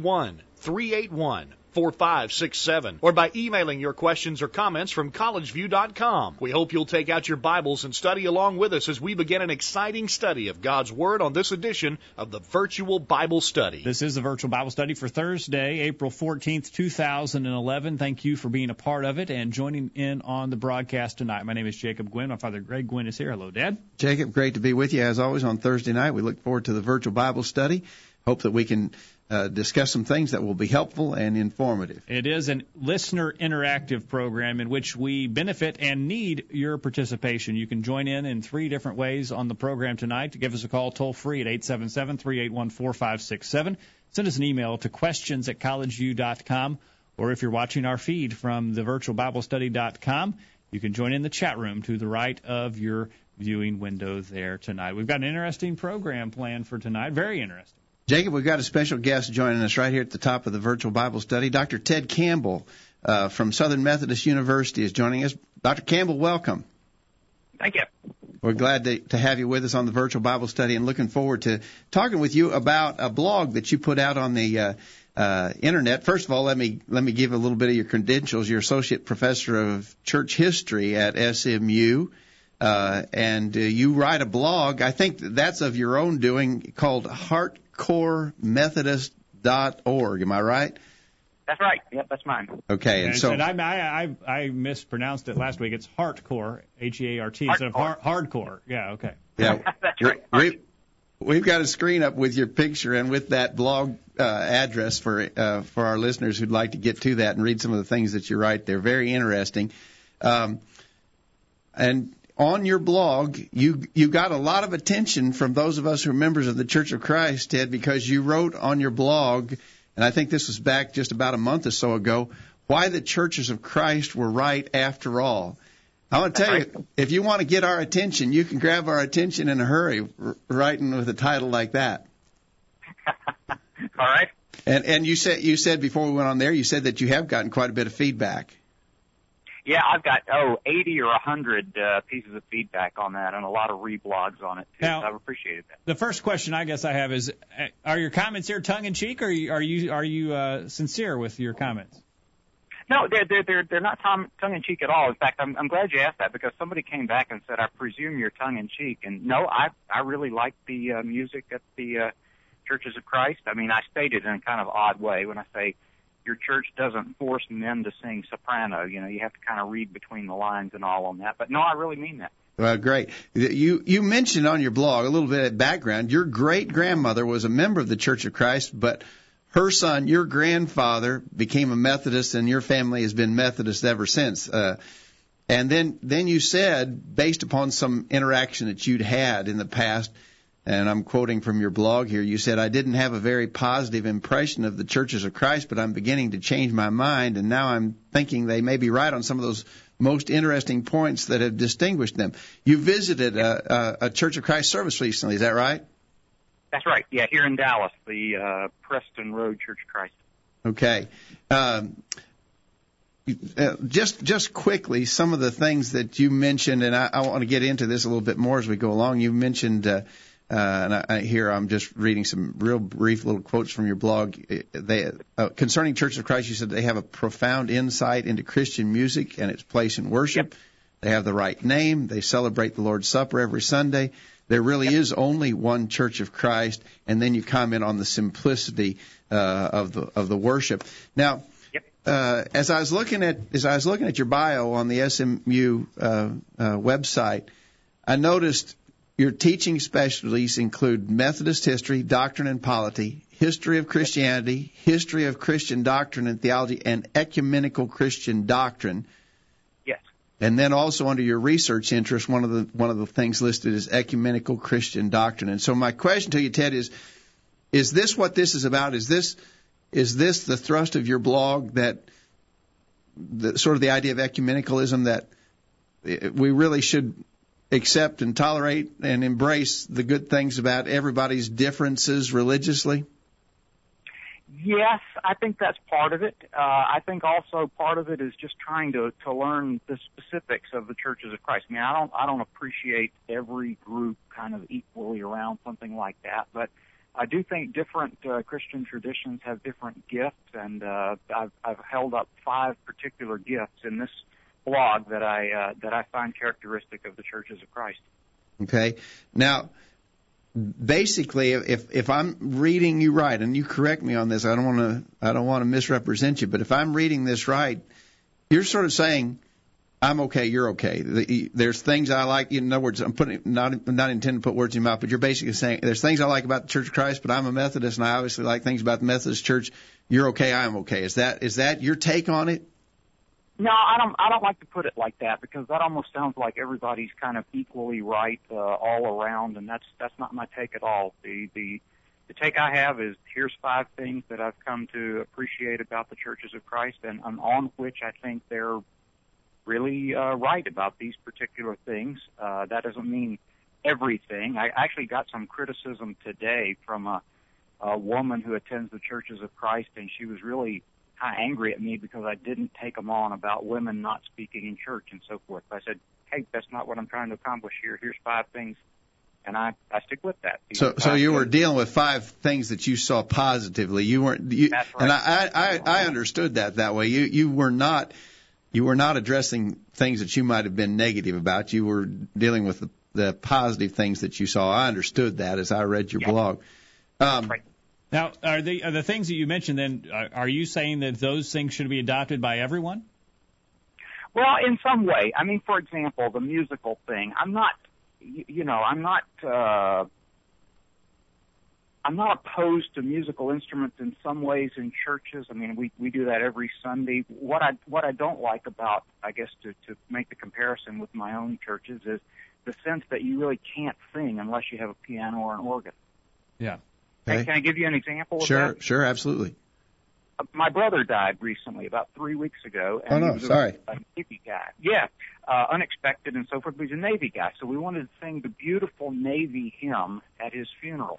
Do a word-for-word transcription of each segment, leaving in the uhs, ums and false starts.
one, three eight one, four five six seven or by emailing your questions or comments from college view dot com. We hope you'll take out your Bibles and study along with us as we begin an exciting study of God's Word on this edition of the Virtual Bible Study. This is the Virtual Bible Study for Thursday, April fourteenth, two thousand eleven. Thank you for being a part of it and joining in on the broadcast tonight. My name is Jacob Gwynn. My father, Greg Gwynn, is here. Hello, Dad. Jacob, great to be with you as always on Thursday night. We look forward to the Virtual Bible Study. Hope that we can Uh, discuss some things that will be helpful and informative. It is a listener interactive program in which we benefit and need your participation. You can join in in three different ways on the program tonight. Give us a call toll free at eight seven seven, three eight one, four five six seven. Send us an email to questions at college view dot com, or if you're watching our feed from the virtual bible study dot com, you can join in the chat room to the right of your viewing window there tonight. We've got an interesting program planned for tonight. Very interesting. Jacob, we've got a special guest joining us right here at the top of the Virtual Bible Study. Doctor Ted Campbell uh, from Southern Methodist University is joining us. Doctor Campbell, welcome. Thank you. We're glad to, to have you with us on the Virtual Bible Study and looking forward to talking with you about a blog that you put out on the uh, uh, Internet. First of all, let me let me give a little bit of your credentials. You're Associate Professor of Church History at S M U. Uh, and uh, you write a blog, I think that's of your own doing, called heart core methodist dot org. Am I right? That's right. Yep, that's mine. Okay. And, and so and I, I, I mispronounced it last week. It's HeartCore, H E A R T, instead of har- hardcore. Yeah, okay. Yeah. That's right. We, we've got a screen up with your picture and with that blog uh, address for, uh, for our listeners who'd like to get to that and read some of the things that you write. They're very interesting. Um, and... On your blog, you you got a lot of attention from those of us who are members of the Church of Christ, Ted, because you wrote on your blog, and I think this was back just about a month or so ago, why the Churches of Christ were right after all. I want to tell you, if you want to get our attention, you can grab our attention in a hurry, writing with a title like that. All right. And and you said you said before we went on there, you said that you have gotten quite a bit of feedback. Yeah, I've got, oh, eighty or one hundred uh, pieces of feedback on that and a lot of reblogs on it, too. Now, so I've appreciated that. The first question I guess I have is, are your comments here tongue-in-cheek, or are you are you, are you uh, sincere with your comments? No, they're, they're, they're, they're not tongue-in-cheek at all. In fact, I'm, I'm glad you asked that because somebody came back and said, I presume you're tongue-in-cheek. And, no, I, I really like the uh, music at the uh, Churches of Christ. I mean, I stated in a kind of odd way when I say, your church doesn't force men to sing soprano. You know, you have to kind of read between the lines and all on that. But, no, I really mean that. Well, great. You you mentioned on your blog a little bit of background. Your great-grandmother was a member of the Church of Christ, but her son, your grandfather, became a Methodist, and your family has been Methodist ever since. Uh, and then, then you said, based upon some interaction that you'd had in the past, and I'm quoting from your blog here, you said, I didn't have a very positive impression of the Churches of Christ, but I'm beginning to change my mind, and now I'm thinking they may be right on some of those most interesting points that have distinguished them. You visited a, a, a Church of Christ service recently, is that right? That's right, yeah, here in Dallas, the uh, Preston Road Church of Christ. Okay. Um, Uh, just just quickly, some of the things that you mentioned, and I, I want to get into this a little bit more as we go along. You mentioned, uh, uh, and I, I, here I'm just reading some real brief little quotes from your blog. They, uh, concerning Church of Christ, you said they have a profound insight into Christian music and its place in worship. Yep. They have the right name. They celebrate the Lord's Supper every Sunday. There really yep. is only one Church of Christ. And then you comment on the simplicity uh, of the of the worship. Now. Uh, as I was looking at as I was looking at your bio on the S M U uh, uh, website, I noticed your teaching specialties include Methodist history, doctrine and polity, history of Christianity, history of Christian doctrine and theology, and ecumenical Christian doctrine. Yes. And then also under your research interest, one of the one of the things listed is ecumenical Christian doctrine. And so my question to you, Ted, is: is this what this is about? Is this Is this the thrust of your blog, that the, sort of the idea of ecumenicalism, that we really should accept and tolerate and embrace the good things about everybody's differences religiously? Yes, I think that's part of it. Uh, I think also part of it is just trying to, to learn the specifics of the Churches of Christ. I mean, I don't, I don't appreciate every group kind of equally around something like that, but I do think different uh, Christian traditions have different gifts, and uh, I've, I've held up five particular gifts in this blog that I uh, that I find characteristic of the Churches of Christ. Okay. Now, basically, if if I'm reading you right, and you correct me on this, I don't want to I don't want to misrepresent you, but if I'm reading this right, you're sort of saying, I'm okay, you're okay. There's things I like. In other words, I'm putting not I'm not intending to put words in your mouth, but you're basically saying there's things I like about the Church of Christ, but I'm a Methodist, and I obviously like things about the Methodist Church. You're okay, I'm okay. Is that is that your take on it? No, I don't. I don't like to put it like that, because that almost sounds like everybody's kind of equally right uh, all around, and that's that's not my take at all. The the the take I have is, here's five things that I've come to appreciate about the Churches of Christ, and, and on which I think they're really uh, right about these particular things. Uh, that doesn't mean everything. I actually got some criticism today from a, a woman who attends the Churches of Christ, and she was really angry at me because I didn't take them on about women not speaking in church and so forth. I said, hey, that's not what I'm trying to accomplish here. Here's five things, and I, I stick with that. These so so you things. were dealing with five things that you saw positively. You weren't. You, that's right. And I, I, I, I understood that that way. You you were not you were not addressing things that you might have been negative about. You were dealing with the, the positive things that you saw. I understood that as I read your yeah. blog. Um, right. Now, are the are the things that you mentioned, then, are, are you saying that those things should be adopted by everyone? Well, in some way. I mean, for example, the musical thing. I'm not, you know, I'm not, uh, I'm not opposed to musical instruments in some ways in churches. I mean, we, we do that every Sunday. What I what I don't like about, I guess, to, to make the comparison with my own churches, is the sense that you really can't sing unless you have a piano or an organ. Yeah. Okay. Can I give you an example of sure, that? Sure, sure, absolutely. Uh, my brother died recently, about three weeks ago. And oh, no, he was sorry. A, a Navy guy. Yeah, uh, unexpected and so forth, but he's a Navy guy. So we wanted to sing the beautiful Navy hymn at his funeral.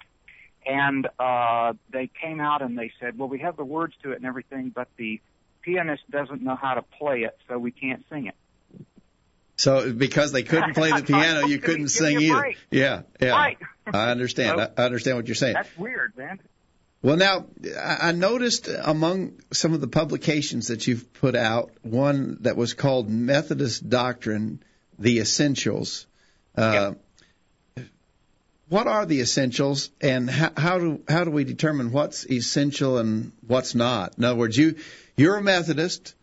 And uh, they came out and they said, well, we have the words to it and everything, but the pianist doesn't know how to play it, so we can't sing it. So because they couldn't play the piano, you couldn't sing either. Yeah, yeah. Right. I understand. So, I understand what you're saying. That's weird, man. Well, now, I noticed among some of the publications that you've put out, one that was called Methodist Doctrine, The Essentials. Uh, yep. What are the essentials, and how, how do how do we determine what's essential and what's not? In other words, you, you're a Methodist.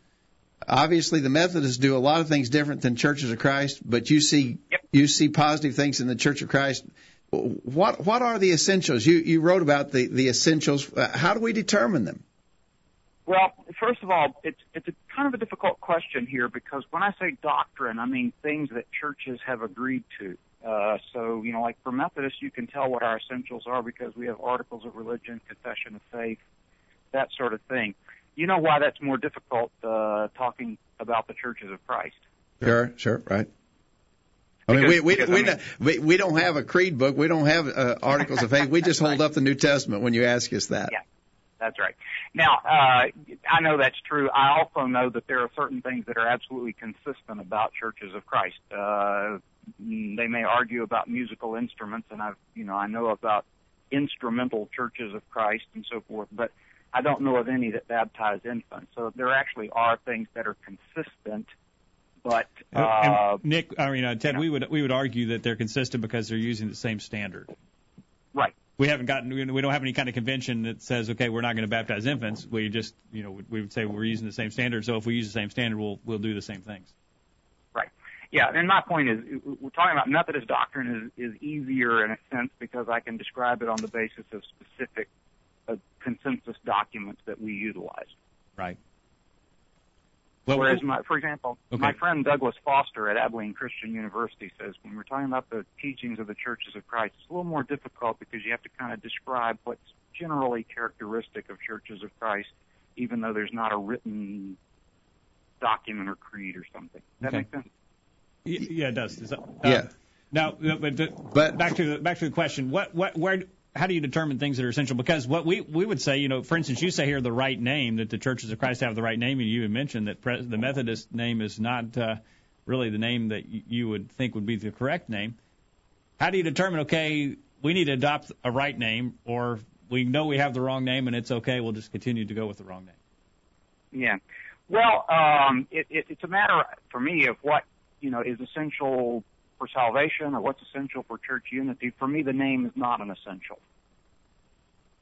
Obviously, the Methodists do a lot of things different than Churches of Christ, but you see yep. you see positive things in the Church of Christ. What what are the essentials? You you wrote about the, the essentials. How do we determine them? Well, first of all, it's it's a kind of a difficult question here, because when I say doctrine, I mean things that churches have agreed to. Uh, so, you know, like for Methodists, you can tell what our essentials are because we have articles of religion, confession of faith, that sort of thing. You know why that's more difficult uh, talking about the Churches of Christ. Sure, sure, right. I mean, because, we we because, we, I mean, we we don't have a creed book. We don't have uh, articles of faith. We just hold right. up the New Testament when you ask us that. Yeah, that's right. Now, uh, I know that's true. I also know that there are certain things that are absolutely consistent about Churches of Christ. Uh, they may argue about musical instruments, and I've you know I know about instrumental Churches of Christ and so forth, but I don't know of any that baptize infants. So there actually are things that are consistent, but uh, Nick, I mean uh, Ted, you know, we would we would argue that they're consistent because they're using the same standard. Right. We haven't gotten we don't have any kind of convention that says, okay, we're not going to baptize infants. We just you know we would say we're using the same standard. So if we use the same standard, we'll we'll do the same things. Right. Yeah. And my point is, we're talking about Methodist doctrine is is easier in a sense because I can describe it on the basis of specific consensus documents that we utilize. Right. Well, Whereas, my, for example, okay. my friend Douglas Foster at Abilene Christian University says when we're talking about the teachings of the Churches of Christ, it's a little more difficult because you have to kind of describe what's generally characteristic of Churches of Christ, even though there's not a written document or creed or something. Does that okay. make sense? Yeah, it does. That, um, yeah. Now, but, the, but back to the, back to the question. What what where? How do you determine things that are essential? Because what we, we would say, you know, for instance, you say here the right name, that the Churches of Christ have the right name, and you had mentioned that pre- the Methodist name is not uh, really the name that you would think would be the correct name. How do you determine, okay, we need to adopt a right name, or we know we have the wrong name and it's okay, we'll just continue to go with the wrong name? Yeah. Well, um, it, it, it's a matter, for me, of what, you know, is essential for salvation or what's essential for church unity. For me, the name is not an essential.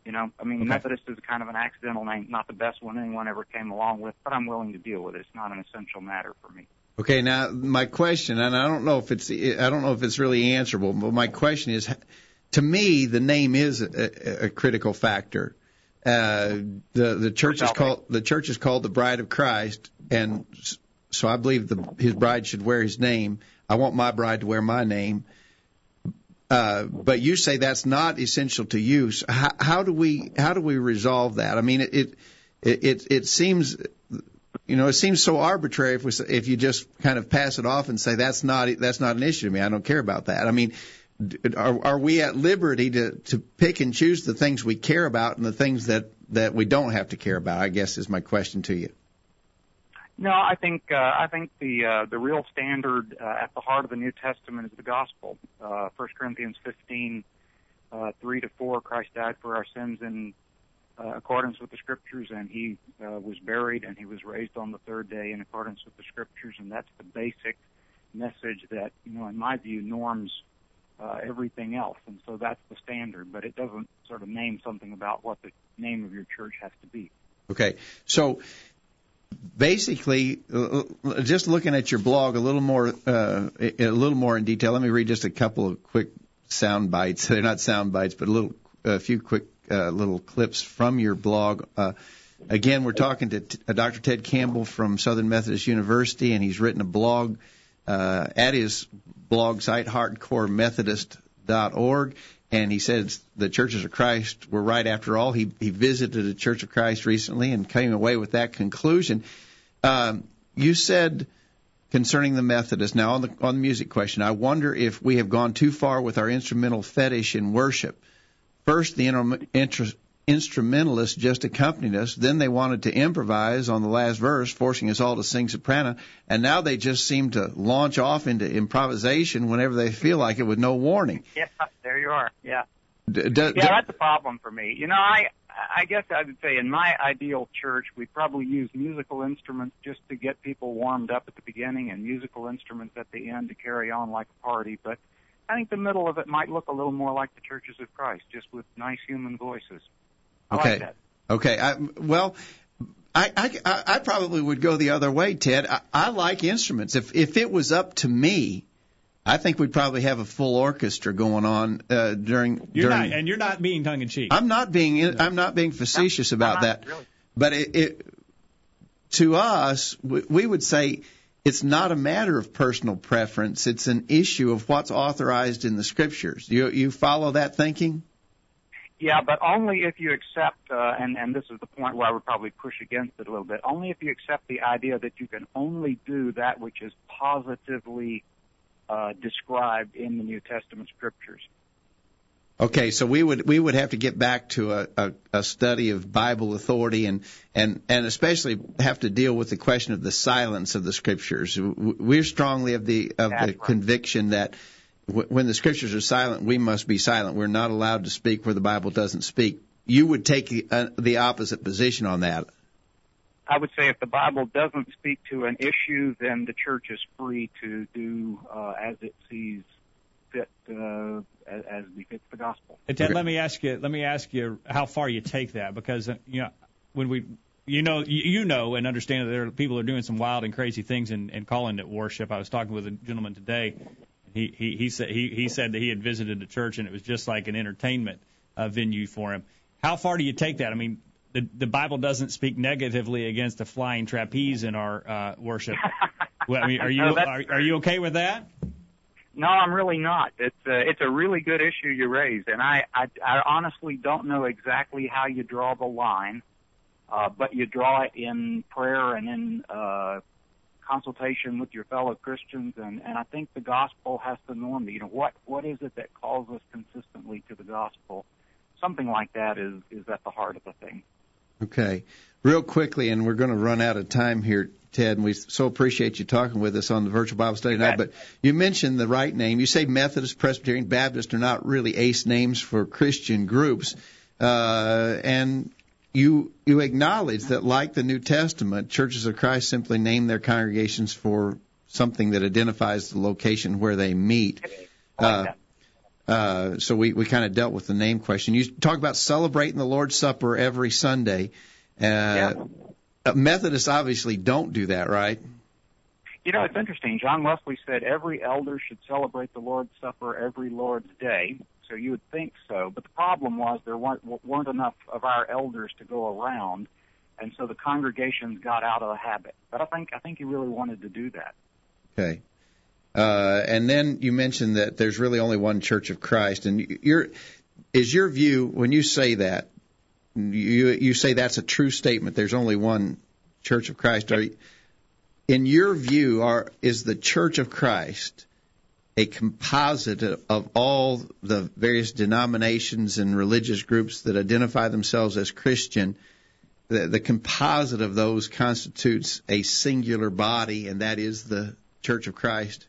You know, I mean, okay. Methodist is kind of an accidental name, not the best one anyone ever came along with, but I'm willing to deal with it. It's not an essential matter for me. Okay, now my question, and I don't know if it's, I don't know if it's really answerable, but my question is, to me, the name is a, a critical factor. Uh, the the church is called the church is called the Bride of Christ, and so I believe the, his bride should wear his name. I want my bride to wear my name. Uh, but you say that's not essential to you. So how, how do we how do we resolve that? I mean, it it it, it seems, you know, it seems so arbitrary if we, if you just kind of pass it off and say that's not that's not an issue to me. I don't care about that. I mean, are, are we at liberty to, to pick and choose the things we care about and the things that, that we don't have to care about? I guess is my question to you. No, I think uh, I think the uh, the real standard uh, at the heart of the New Testament is the gospel. Uh, First Corinthians fifteen, uh, three to four, Christ died for our sins in uh, accordance with the Scriptures, and He uh, was buried, and He was raised on the third day in accordance with the Scriptures, and that's the basic message that, you know, in my view, norms uh, everything else, and so that's the standard. But it doesn't sort of name something about what the name of your church has to be. Okay, so. Basically, just looking at your blog a little more, uh, a little more in detail. Let me read just a couple of quick sound bites. They're not sound bites, but a little, a few quick uh, little clips from your blog. Uh, again, we're talking to T- uh, Doctor Ted Campbell from Southern Methodist University, and he's written a blog uh, at his blog site, heart core methodist dot org. And he says the Churches of Christ were right after all. He he visited a Church of Christ recently and came away with that conclusion. Um, you said concerning the Methodists, now on the on the music question, I wonder if we have gone too far with our instrumental fetish in worship. First, the inter, inter, instrumentalists just accompanied us. Then they wanted to improvise on the last verse, forcing us all to sing soprano. And now they just seem to launch off into improvisation whenever they feel like it with no warning. Yeah, there you are. Yeah. D- d- yeah, that's a problem for me. You know, I I guess I would say in my ideal church, we probably use musical instruments just to get people warmed up at the beginning and musical instruments at the end to carry on like a party. But I think the middle of it might look a little more like the Churches of Christ, just with nice human voices. I okay. Like that. Okay. I, well, I, I, I probably would go the other way, Ted. I, I like instruments. If if it was up to me, I think we'd probably have a full orchestra going on uh, during. You're during, not, and you're not being tongue in cheek. I'm not being. No. I'm not being facetious no, about that. Really. But it, it, to us, we, we would say it's not a matter of personal preference. It's an issue of what's authorized in the Scriptures. You you follow that thinking? Yeah, but only if you accept, uh, and, and this is the point where I would probably push against it a little bit, only if you accept the idea that you can only do that which is positively uh, described in the New Testament Scriptures. Okay, so we would we would have to get back to a, a, a study of Bible authority and, and, and especially have to deal with the question of the silence of the Scriptures. We're strongly of the of That's the right. conviction that when the Scriptures are silent, we must be silent. We're not allowed to speak where the Bible doesn't speak. You would take the, uh, the opposite position on that. I would say if the Bible doesn't speak to an issue, then the church is free to do uh, as it sees fit, uh, as, as befits the gospel. Hey, Ted, okay. let me ask you. Let me ask you how far you take that, because you know when we, you know, you know, and understand that there are people who are doing some wild and crazy things and, and calling it worship. I was talking with a gentleman today. He, he he said he he said that he had visited a church and it was just like an entertainment uh, venue for him. How far do you take that? I mean, the the Bible doesn't speak negatively against a flying trapeze in our uh, worship. Well, I mean, are you no, are, are you okay with that? No, I'm really not. It's a, it's a really good issue you raised, and I, I, I honestly don't know exactly how you draw the line, uh, but you draw it in prayer and in uh, consultation with your fellow Christians, and, and I think the gospel has to norm. You know, what, what is it that calls us consistently to the gospel? Something like that is, is at the heart of the thing. Okay. Real quickly, and we're going to run out of time here, Ted, and we so appreciate you talking with us on the Virtual Bible Study tonight, but you mentioned the right name. You say Methodist, Presbyterian, Baptist are not really ace names for Christian groups, uh, and you you acknowledge that, like the New Testament, Churches of Christ simply name their congregations for something that identifies the location where they meet. Uh Uh, so we, we kind of dealt with the name question. You talk about celebrating the Lord's Supper every Sunday. Uh, yeah. Methodists obviously don't do that, right? You know, it's interesting. John Wesley said every elder should celebrate the Lord's Supper every Lord's Day, so you would think so. But the problem was there weren't, weren't enough of our elders to go around, and so the congregations got out of the habit. But I think, I think he really wanted to do that. Okay. Uh, and then you mentioned that there's really only one Church of Christ, and your is your view when you say that you you say that's a true statement. There's only one Church of Christ. Are, in your view, are is the Church of Christ a composite of all the various denominations and religious groups that identify themselves as Christian? The, the composite of those constitutes a singular body, and that is the Church of Christ.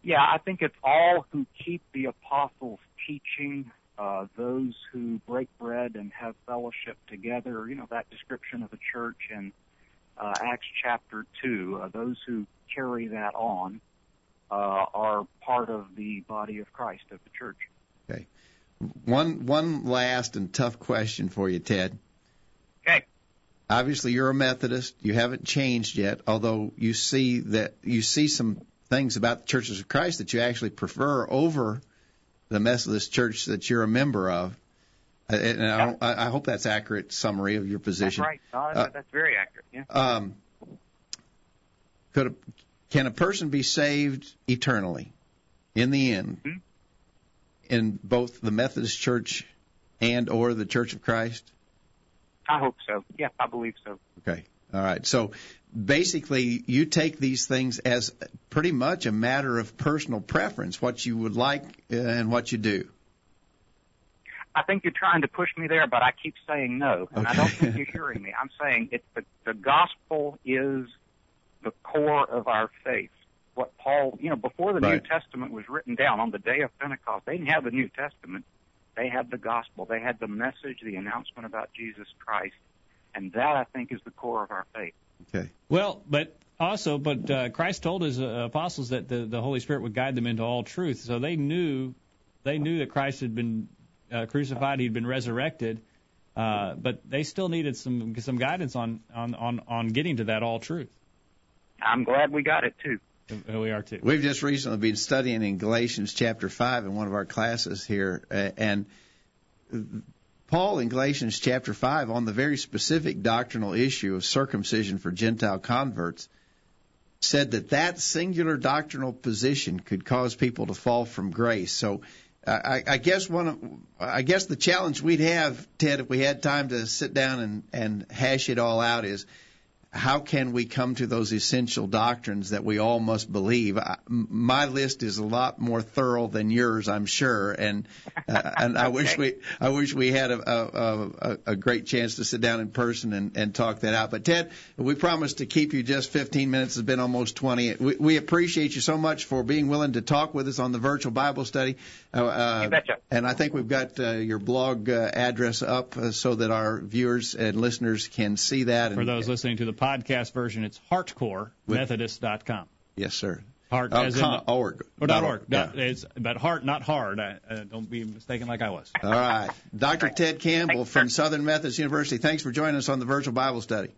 Yeah, I think it's all who keep the apostles' teaching, uh, those who break bread and have fellowship together, you know, that description of the church in uh, Acts chapter two, uh, those who carry that on uh, are part of the body of Christ, of the church. Okay. One, one last and tough question for you, Ted. Okay. Obviously, you're a Methodist. You haven't changed yet, although you see that you see some things about the Churches of Christ that you actually prefer over the Methodist church that you're a member of. And I, don't, I hope that's accurate summary of your position. That's right. No, that's very accurate. Yeah. Um, could a, can a person be saved eternally in the end mm-hmm. in both the Methodist church and or the Church of Christ? I hope so. Yeah, I believe so. Okay. All right. So basically, you take these things as pretty much a matter of personal preference, what you would like and what you do. I think you're trying to push me there, but I keep saying no, and okay. I don't think you're hearing me. I'm saying it's the, the gospel is the core of our faith. What Paul, you know, before the right. New Testament was written down on the day of Pentecost, they didn't have the New Testament. They had the gospel. They had the message, the announcement about Jesus Christ, and that, I think, is the core of our faith. Okay. Well, but also, but uh, Christ told his uh, apostles that the, the Holy Spirit would guide them into all truth. So they knew, they knew that Christ had been uh, crucified, he'd been resurrected, uh, but they still needed some some guidance on on, on on getting to that all truth. I'm glad we got it too. We are too. We've just recently been studying in Galatians chapter five in one of our classes here, and Paul in Galatians chapter five on the very specific doctrinal issue of circumcision for Gentile converts said that that singular doctrinal position could cause people to fall from grace. So I, I guess one of, I guess the challenge we'd have, Ted, if we had time to sit down and, and hash it all out is, how can we come to those essential doctrines that we all must believe? I, my list is a lot more thorough than yours, I'm sure, and uh, and I okay. wish we I wish we had a, a, a, a great chance to sit down in person and, and talk that out. But Ted, we promised to keep you just fifteen minutes. It's been almost twenty. We, we appreciate you so much for being willing to talk with us on the Virtual Bible Study. Uh, you betcha. And I think we've got uh, your blog uh, address up uh, so that our viewers and listeners can see that. For and, those listening to the podcast version, it's heart core methodist dot com. Yes, sir. Heart oh, as com, in the, org. Or dot org. org. Dot, yeah. It's about heart, not hard. I, uh, don't be mistaken like I was. All right. Doctor Ted Campbell Thanks, from sir. Southern Methodist University, thanks for joining us on the Virtual Bible Study.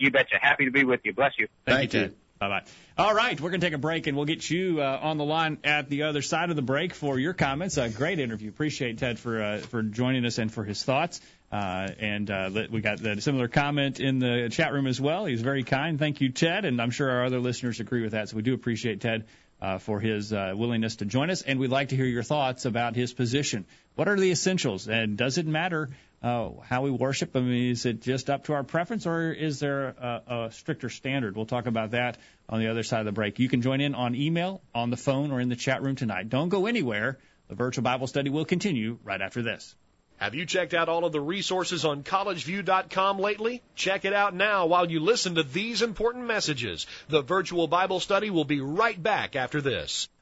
You betcha. Happy to be with you. Bless you. Thank, Thank you, Ted. Bye-bye. All right. We're going to take a break, and we'll get you uh, on the line at the other side of the break for your comments. A great interview. Appreciate Ted for uh, for joining us and for his thoughts. Uh, and uh, we got a similar comment in the chat room as well. He was very kind. Thank you, Ted, and I'm sure our other listeners agree with that. So we do appreciate Ted uh, for his uh, willingness to join us. And we'd like to hear your thoughts about his position. What are the essentials? And does it matter uh, how we worship? I mean, is it just up to our preference, or is there a, a stricter standard? We'll talk about that on the other side of the break. You can join in on email, on the phone, or in the chat room tonight. Don't go anywhere. The Virtual Bible Study will continue right after this. Have you checked out all of the resources on college view dot com lately? Check it out now while you listen to these important messages. The Virtual Bible Study will be right back after this.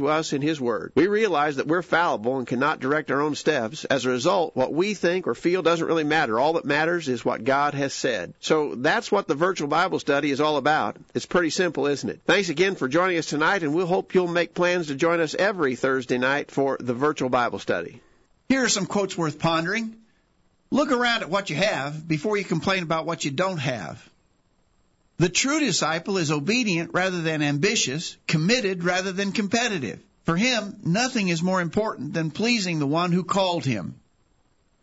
us. To us in His Word. We realize that we're fallible and cannot direct our own steps. As a result, what we think or feel doesn't really matter. All that matters is what God has said. So that's what the Virtual Bible Study is all about. It's pretty simple, isn't it? Thanks again for joining us tonight, and we'll hope you'll make plans to join us every Thursday night for the Virtual Bible Study. Here are some quotes worth pondering. Look around at what you have before you complain about what you don't have. The true disciple is obedient rather than ambitious, committed rather than competitive. For him, nothing is more important than pleasing the one who called him.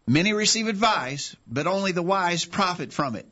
Many receive advice, but only the wise profit from it.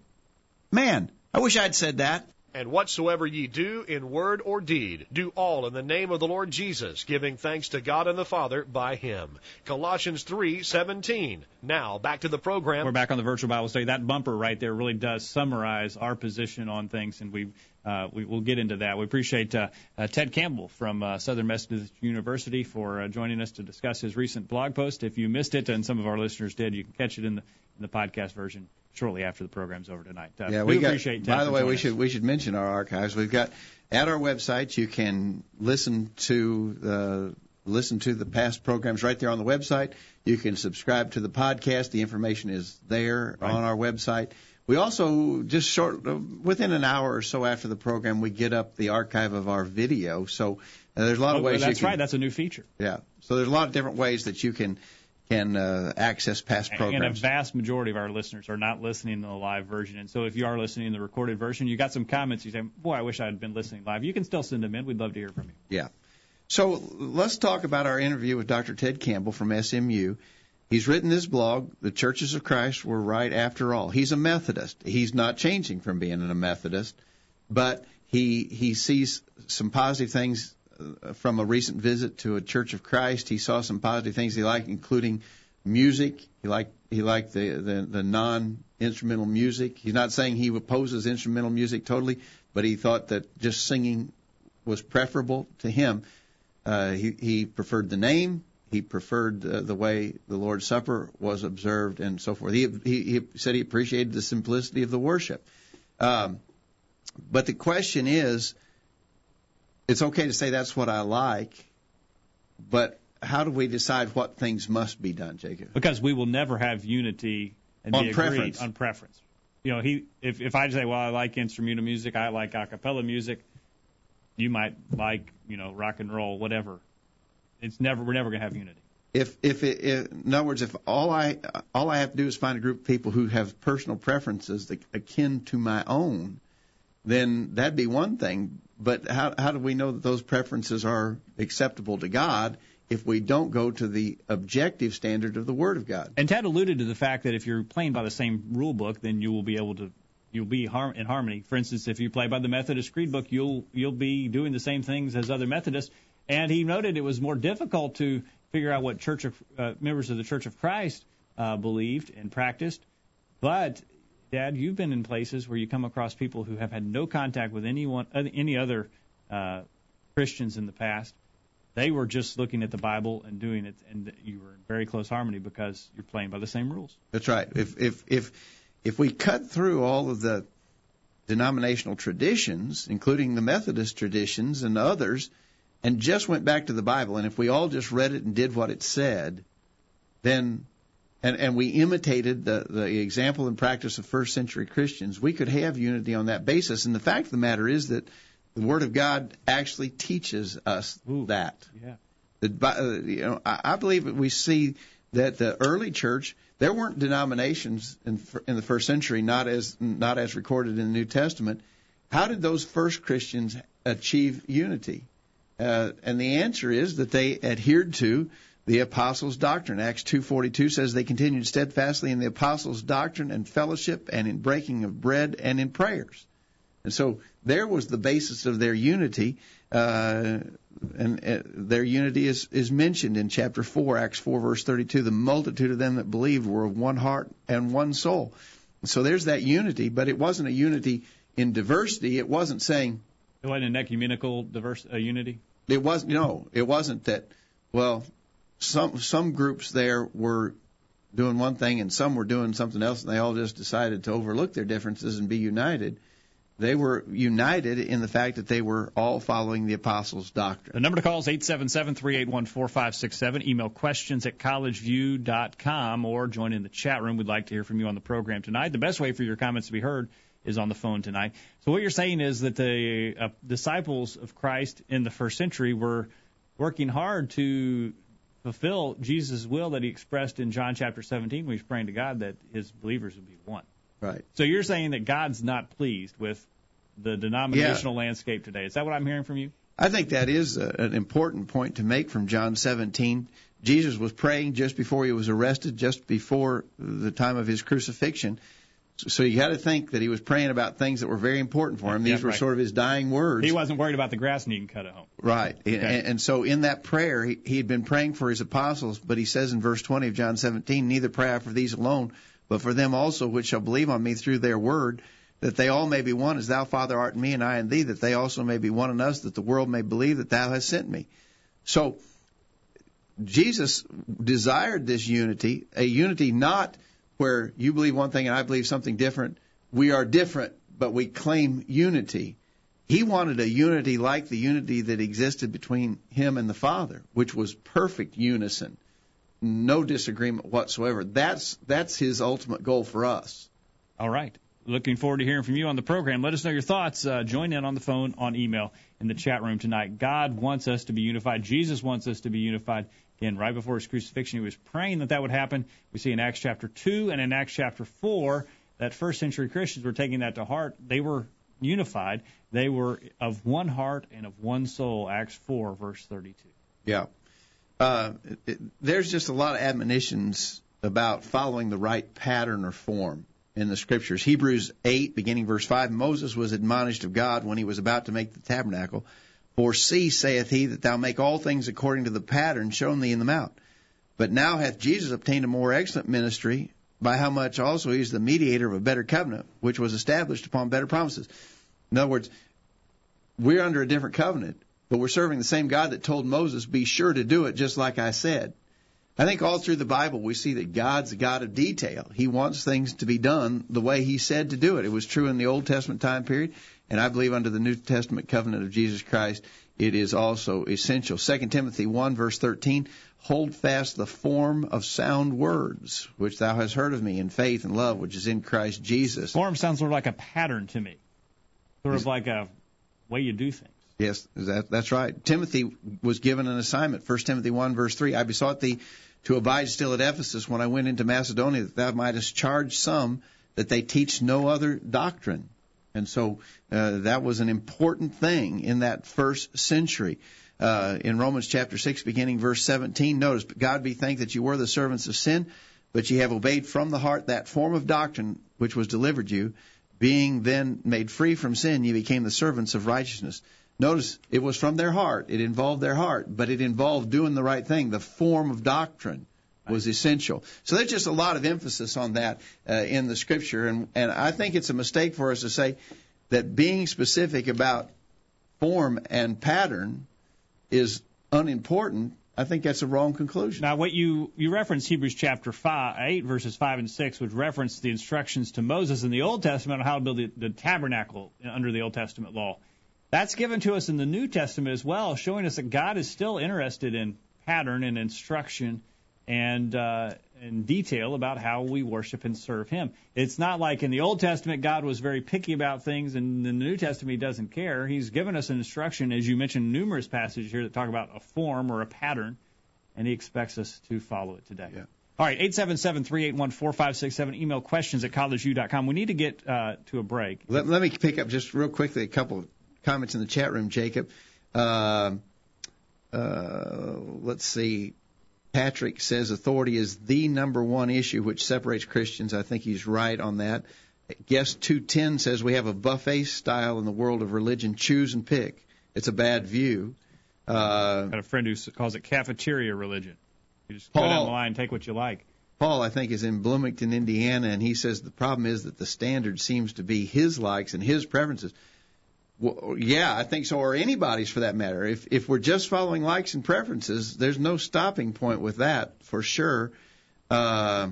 Man, I wish I'd said that. And whatsoever ye do in word or deed, do all in the name of the Lord Jesus, giving thanks to God and the Father by Him. Colossians three seventeen. Now, back to the program. We're back on the Virtual Bible Study. That bumper right there really does summarize our position on things, and we've, uh, we, we'll get into that. We appreciate uh, uh, Ted Campbell from uh, Southern Methodist University for uh, joining us to discuss his recent blog post. If you missed it, and some of our listeners did, you can catch it in the, in the podcast version shortly after the program's over tonight. Uh, yeah, we, we got, appreciate Ted. By the way, we us. should we should mention our archives. We've got at our website. You can listen to the listen to the past programs right there on the website. You can subscribe to the podcast. The information is there right on our website. We also just short within an hour or so after the program, we get up the archive of our video. So uh, there's a lot oh, of ways. Well, that's you can, right. That's a new feature. Yeah. So there's a lot of different ways that you can. Can uh, access past programs. And a vast majority of our listeners are not listening to the live version. And so if you are listening to the recorded version, you got some comments, you say, boy, I wish I had been listening live. You can still send them in. We'd love to hear from you. Yeah. So let's talk about our interview with Doctor Ted Campbell from S M U. He's written this blog, The Churches of Christ Were Right After All. He's a Methodist. He's not changing from being a Methodist, but he he sees some positive things from a recent visit to a Church of Christ. He saw some positive things he liked, including music. He liked he liked the, the, the non-instrumental music. He's not saying he opposes instrumental music totally, but he thought that just singing was preferable to him. Uh, he, he preferred the name. He preferred uh, the way the Lord's Supper was observed and so forth. He, he, he said he appreciated the simplicity of the worship. Um, but the question is, it's okay to say that's what I like, but how do we decide what things must be done, Jacob? Because we will never have unity and be agreed on preference. You know, he if if I say, well, I like instrumental music, I like a cappella music, you might like, you know, rock and roll, whatever. It's never we're never going to have unity. If if, it, if in other words, if all I all I have to do is find a group of people who have personal preferences that, akin to my own, then that'd be one thing. But how how do we know that those preferences are acceptable to God if we don't go to the objective standard of the Word of God? And Ted alluded to the fact that if you're playing by the same rule book, then you will be able to you'll be har- in harmony. For instance, if you play by the Methodist Creed book, you'll you'll be doing the same things as other Methodists. And he noted it was more difficult to figure out what Church of uh, members of the Church of Christ uh, believed and practiced, but Dad, you've been in places where you come across people who have had no contact with anyone, any other uh, Christians in the past. They were just looking at the Bible and doing it, and you were in very close harmony because you're playing by the same rules. That's right. If if if if we cut through all of the denominational traditions, including the Methodist traditions and others, and just went back to the Bible, and if we all just read it and did what it said, then And, and we imitated the, the example and practice of first century Christians, we could have unity on that basis. And the fact of the matter is that The Word of God actually teaches us Ooh, that. Yeah. The, you know, I believe that we see that the early church, there weren't denominations in, in the first century, not as not as recorded in the New Testament. How did those first Christians achieve unity? Uh, and the answer is that they adhered to the apostles' doctrine. Acts two forty-two says they continued steadfastly in the apostles' doctrine and fellowship and in breaking of bread and in prayers. And so there was the basis of their unity, uh, and uh, their unity is, is mentioned in chapter four, Acts four, verse thirty-two. The multitude of them that believed were of one heart and one soul. So there's that unity, but it wasn't a unity in diversity. It wasn't saying... It wasn't an ecumenical diverse, uh, unity? It wasn't, no. It wasn't that, well, some some groups there were doing one thing and some were doing something else, and they all just decided to overlook their differences and be united. They were united in the fact that they were all following the apostles' doctrine. The number to call is eight seven seven, three eight one, four five six seven. Email questions at collegeview dot com or join in the chat room. We'd like to hear from you on the program tonight. The best way for your comments to be heard is on the phone tonight. So what you're saying is that the uh, disciples of Christ in the first century were working hard to fulfill Jesus' will that he expressed in John chapter seventeen when he was praying to God that his believers would be one. Right. So you're saying that God's not pleased with the denominational yeah. landscape today. Is that what I'm hearing from you? I think that is a, an important point to make from John seventeen. Jesus was praying just before he was arrested, just before the time of his crucifixion. So you got to think that he was praying about things that were very important for him. These yeah, right. were sort of his dying words. He wasn't worried about the grass needing cut at home. Right. Okay. And, and so in that prayer, he, he had been praying for his apostles, but he says in verse twenty of John seventeen, "Neither pray I for these alone, but for them also which shall believe on me through their word, that they all may be one, as thou, Father, art in me, and I in thee, that they also may be one in us, that the world may believe that thou hast sent me." So Jesus desired this unity, a unity not where you believe one thing and I believe something different. We are different, but we claim unity. He wanted a unity like the unity that existed between him and the Father, which was perfect unison. No disagreement whatsoever. That's that's his ultimate goal for us. All right. Looking forward to hearing from you on the program. Let us know your thoughts. Uh, join in on the phone, on email, in the chat room tonight. God wants us to be unified. Jesus wants us to be unified. Again, right before his crucifixion, he was praying that that would happen. We see in Acts chapter two and in Acts chapter four that first century Christians were taking that to heart. They were unified. They were of one heart and of one soul, Acts four, verse thirty-two. Yeah. Uh, it, there's just a lot of admonitions about following the right pattern or form in the Scriptures. Hebrews eight, beginning verse five, Moses was admonished of God when he was about to make the tabernacle. "For see, saith he, that thou make all things according to the pattern shown thee in the mount. But now hath Jesus obtained a more excellent ministry, by how much also he is the mediator of a better covenant, which was established upon better promises." In other words, we're under a different covenant, but we're serving the same God that told Moses, "Be sure to do it just like I said." I think all through the Bible we see that God's a God of detail. He wants things to be done the way he said to do it. It was true in the Old Testament time period, and I believe under the New Testament covenant of Jesus Christ, it is also essential. Second Timothy one, verse thirteen, "Hold fast the form of sound words, which thou hast heard of me, in faith and love, which is in Christ Jesus." Form sounds sort of like a pattern to me, sort of like a way you do things. Yes, that, that's right. Timothy was given an assignment. First Timothy one, verse three, "I besought thee to abide still at Ephesus when I went into Macedonia, that thou mightest charge some that they teach no other doctrine." And so uh, that was an important thing in that first century. Uh, in Romans chapter six, beginning verse seventeen, notice, "But God be thanked that you were the servants of sin, but ye have obeyed from the heart that form of doctrine which was delivered you. Being then made free from sin, ye became the servants of righteousness." Notice, it was from their heart. It involved their heart, but it involved doing the right thing. The form of doctrine was essential. So there's just a lot of emphasis on that uh, in the Scripture, and, and I think it's a mistake for us to say that being specific about form and pattern is unimportant. I think that's a wrong conclusion. Now, what you, you referenced Hebrews chapter five, eight, verses five and six, which referenced the instructions to Moses in the Old Testament on how to build the, the tabernacle under the Old Testament law. That's given to us in the New Testament as well, showing us that God is still interested in pattern and instruction and uh, in detail about how we worship and serve him. It's not like in the Old Testament God was very picky about things, and in the New Testament he doesn't care. He's given us an instruction, as you mentioned, numerous passages here that talk about a form or a pattern, and he expects us to follow it today. Yeah. All right, eight seven seven, three eight one, four five six seven, email questions at collegeview dot com. We need to get uh, to a break. Let, let me pick up just real quickly a couple of comments in the chat room, Jacob. Uh, uh, let's see. Patrick says authority is the number one issue which separates Christians. I think he's right on that. Guest two ten says we have a buffet style in the world of religion. Choose and pick. It's a bad view. Uh, I've got a friend who calls it cafeteria religion. You just Paul, go down the line and take what you like. Paul, I think, is in Bloomington, Indiana, and he says the problem is that the standard seems to be his likes and his preferences. Well, yeah, I think so, or anybody's for that matter. If if we're just following likes and preferences, there's no stopping point with that for sure. Uh,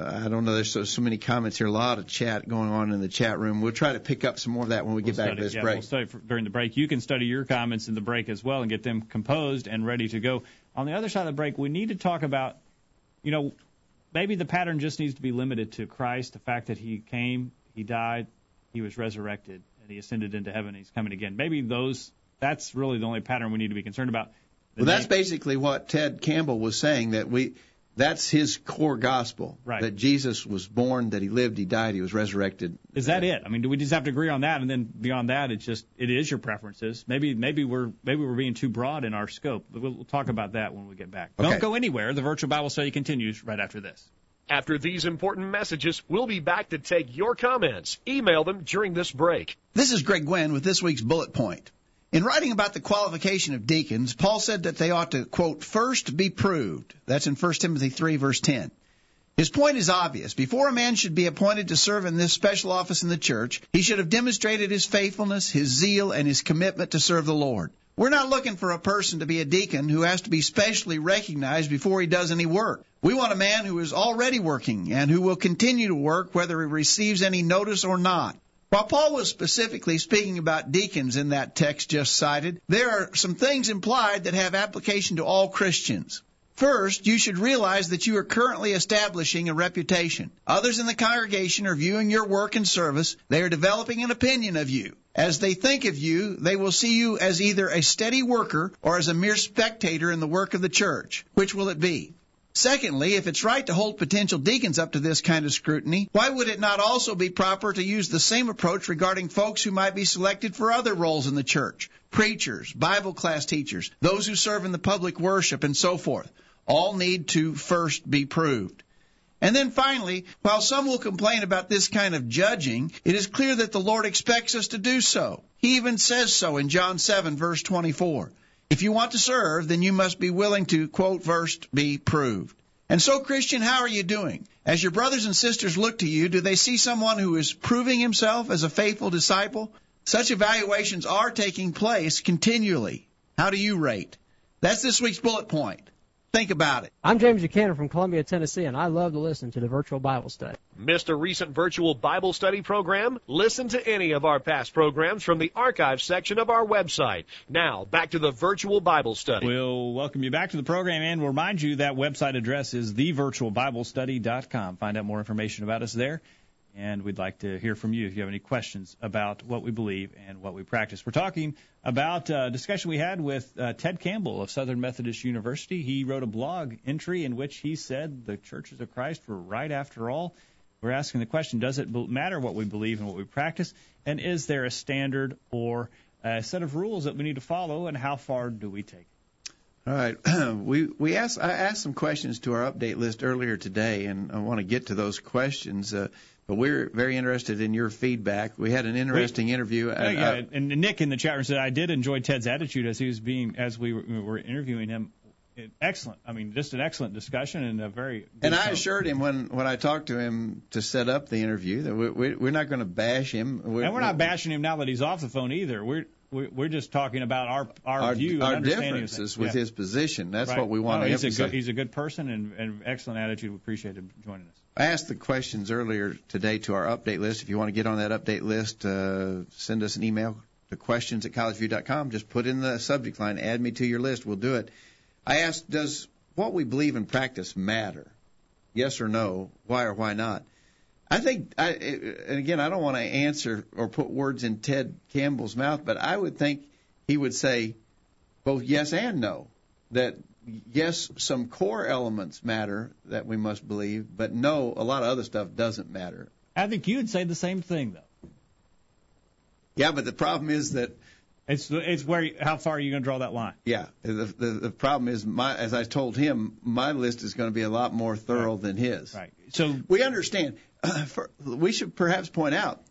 I don't know. There's so, so many comments here, a lot of chat going on in the chat room. We'll try to pick up some more of that when we we'll get back study, to this yeah, break. We'll study for, during the break. You can study your comments in the break as well and get them composed and ready to go. On the other side of the break, we need to talk about, you know, maybe the pattern just needs to be limited to Christ, the fact that he came, he died, he was resurrected, and he ascended into heaven, and he's coming again. Maybe those that's really the only pattern we need to be concerned about. The well, that's name. basically what Ted Campbell was saying, that we that's his core gospel, right, that Jesus was born, that he lived, he died, he was resurrected. Is that it? I mean, do we just have to agree on that? And then beyond that, it's just it is your preferences. Maybe maybe we're maybe we're being too broad in our scope. We'll, we'll talk about that when we get back. Okay. Don't go anywhere. The Virtual Bible Study continues right after this. After these important messages, we'll be back to take your comments. Email them during this break. This is Greg Gwynn with this week's Bullet Point. In writing about the qualification of deacons, Paul said that they ought to, quote, first be proved. That's in First Timothy three, verse ten. His point is obvious. Before a man should be appointed to serve in this special office in the church, he should have demonstrated his faithfulness, his zeal, and his commitment to serve the Lord. We're not looking for a person to be a deacon who has to be specially recognized before he does any work. We want a man who is already working and who will continue to work whether he receives any notice or not. While Paul was specifically speaking about deacons in that text just cited, there are some things implied that have application to all Christians. First, you should realize that you are currently establishing a reputation. Others in the congregation are viewing your work and service. They are developing an opinion of you. As they think of you, they will see you as either a steady worker or as a mere spectator in the work of the church. Which will it be? Secondly, if it's right to hold potential deacons up to this kind of scrutiny, why would it not also be proper to use the same approach regarding folks who might be selected for other roles in the church? Preachers, Bible class teachers, those who serve in the public worship, and so forth. All need to first be proved. And then finally, while some will complain about this kind of judging, it is clear that the Lord expects us to do so. He even says so in John seven, verse twenty-four. If you want to serve, then you must be willing to, quote, first be proved. And so, Christian, how are you doing? As your brothers and sisters look to you, do they see someone who is proving himself as a faithful disciple? Such evaluations are taking place continually. How do you rate? That's this week's Bullet Point. Think about it. I'm James Buchanan from Columbia, Tennessee, and I love to listen to the Virtual Bible Study. Missed a recent Virtual Bible Study program? Listen to any of our past programs from the archive section of our website. Now, back to the Virtual Bible Study. We'll welcome you back to the program and remind you that website address is the virtual bible study dot com. Find out more information about us there, and we'd like to hear from you if you have any questions about what we believe and what we practice. We're talking about a discussion we had with uh, Ted Campbell of Southern Methodist University. He wrote a blog entry in which he said the Churches of Christ were right after all. We're asking the question, does it matter what we believe and what we practice? And is there a standard or a set of rules that we need to follow, and how far do we take it? All right. we, we asked, I asked some questions to our update list earlier today, and I want to get to those questions. Uh, But we're very interested in your feedback. We had an interesting we, interview. Uh, yeah, and Nick in the chat room said, I did enjoy Ted's attitude as he was being, as we were interviewing him. Excellent. I mean, just an excellent discussion and a very good And I assured him when, when I talked to him to set up the interview that we, we, we're not going to bash him. We're, and we're not bashing him now that he's off the phone either. We're we're just talking about our our, our view, our and differences with yeah. his position. That's right. what we want no, to he's emphasize. A good, he's a good person and, and excellent attitude. We appreciate him joining us. I asked the questions earlier today to our update list. If you want to get on that update list, uh, send us an email to questions at college view dot com. Just put in the subject line, add me to your list. We'll do it. I asked, does what we believe and practice matter? Yes or no? Why or why not? I think, I, and again, I don't want to answer or put words in Ted Campbell's mouth, but I would think he would say both yes and no, that yes, some core elements matter that we must believe, but no, a lot of other stuff doesn't matter. I think you would say the same thing, though. Yeah, but the problem is that It's it's where how far are you going to draw that line? Yeah, the the, the problem is my as I told him, my list is going to be a lot more thorough right. than his. Right. So we understand. Uh, for, we should perhaps point out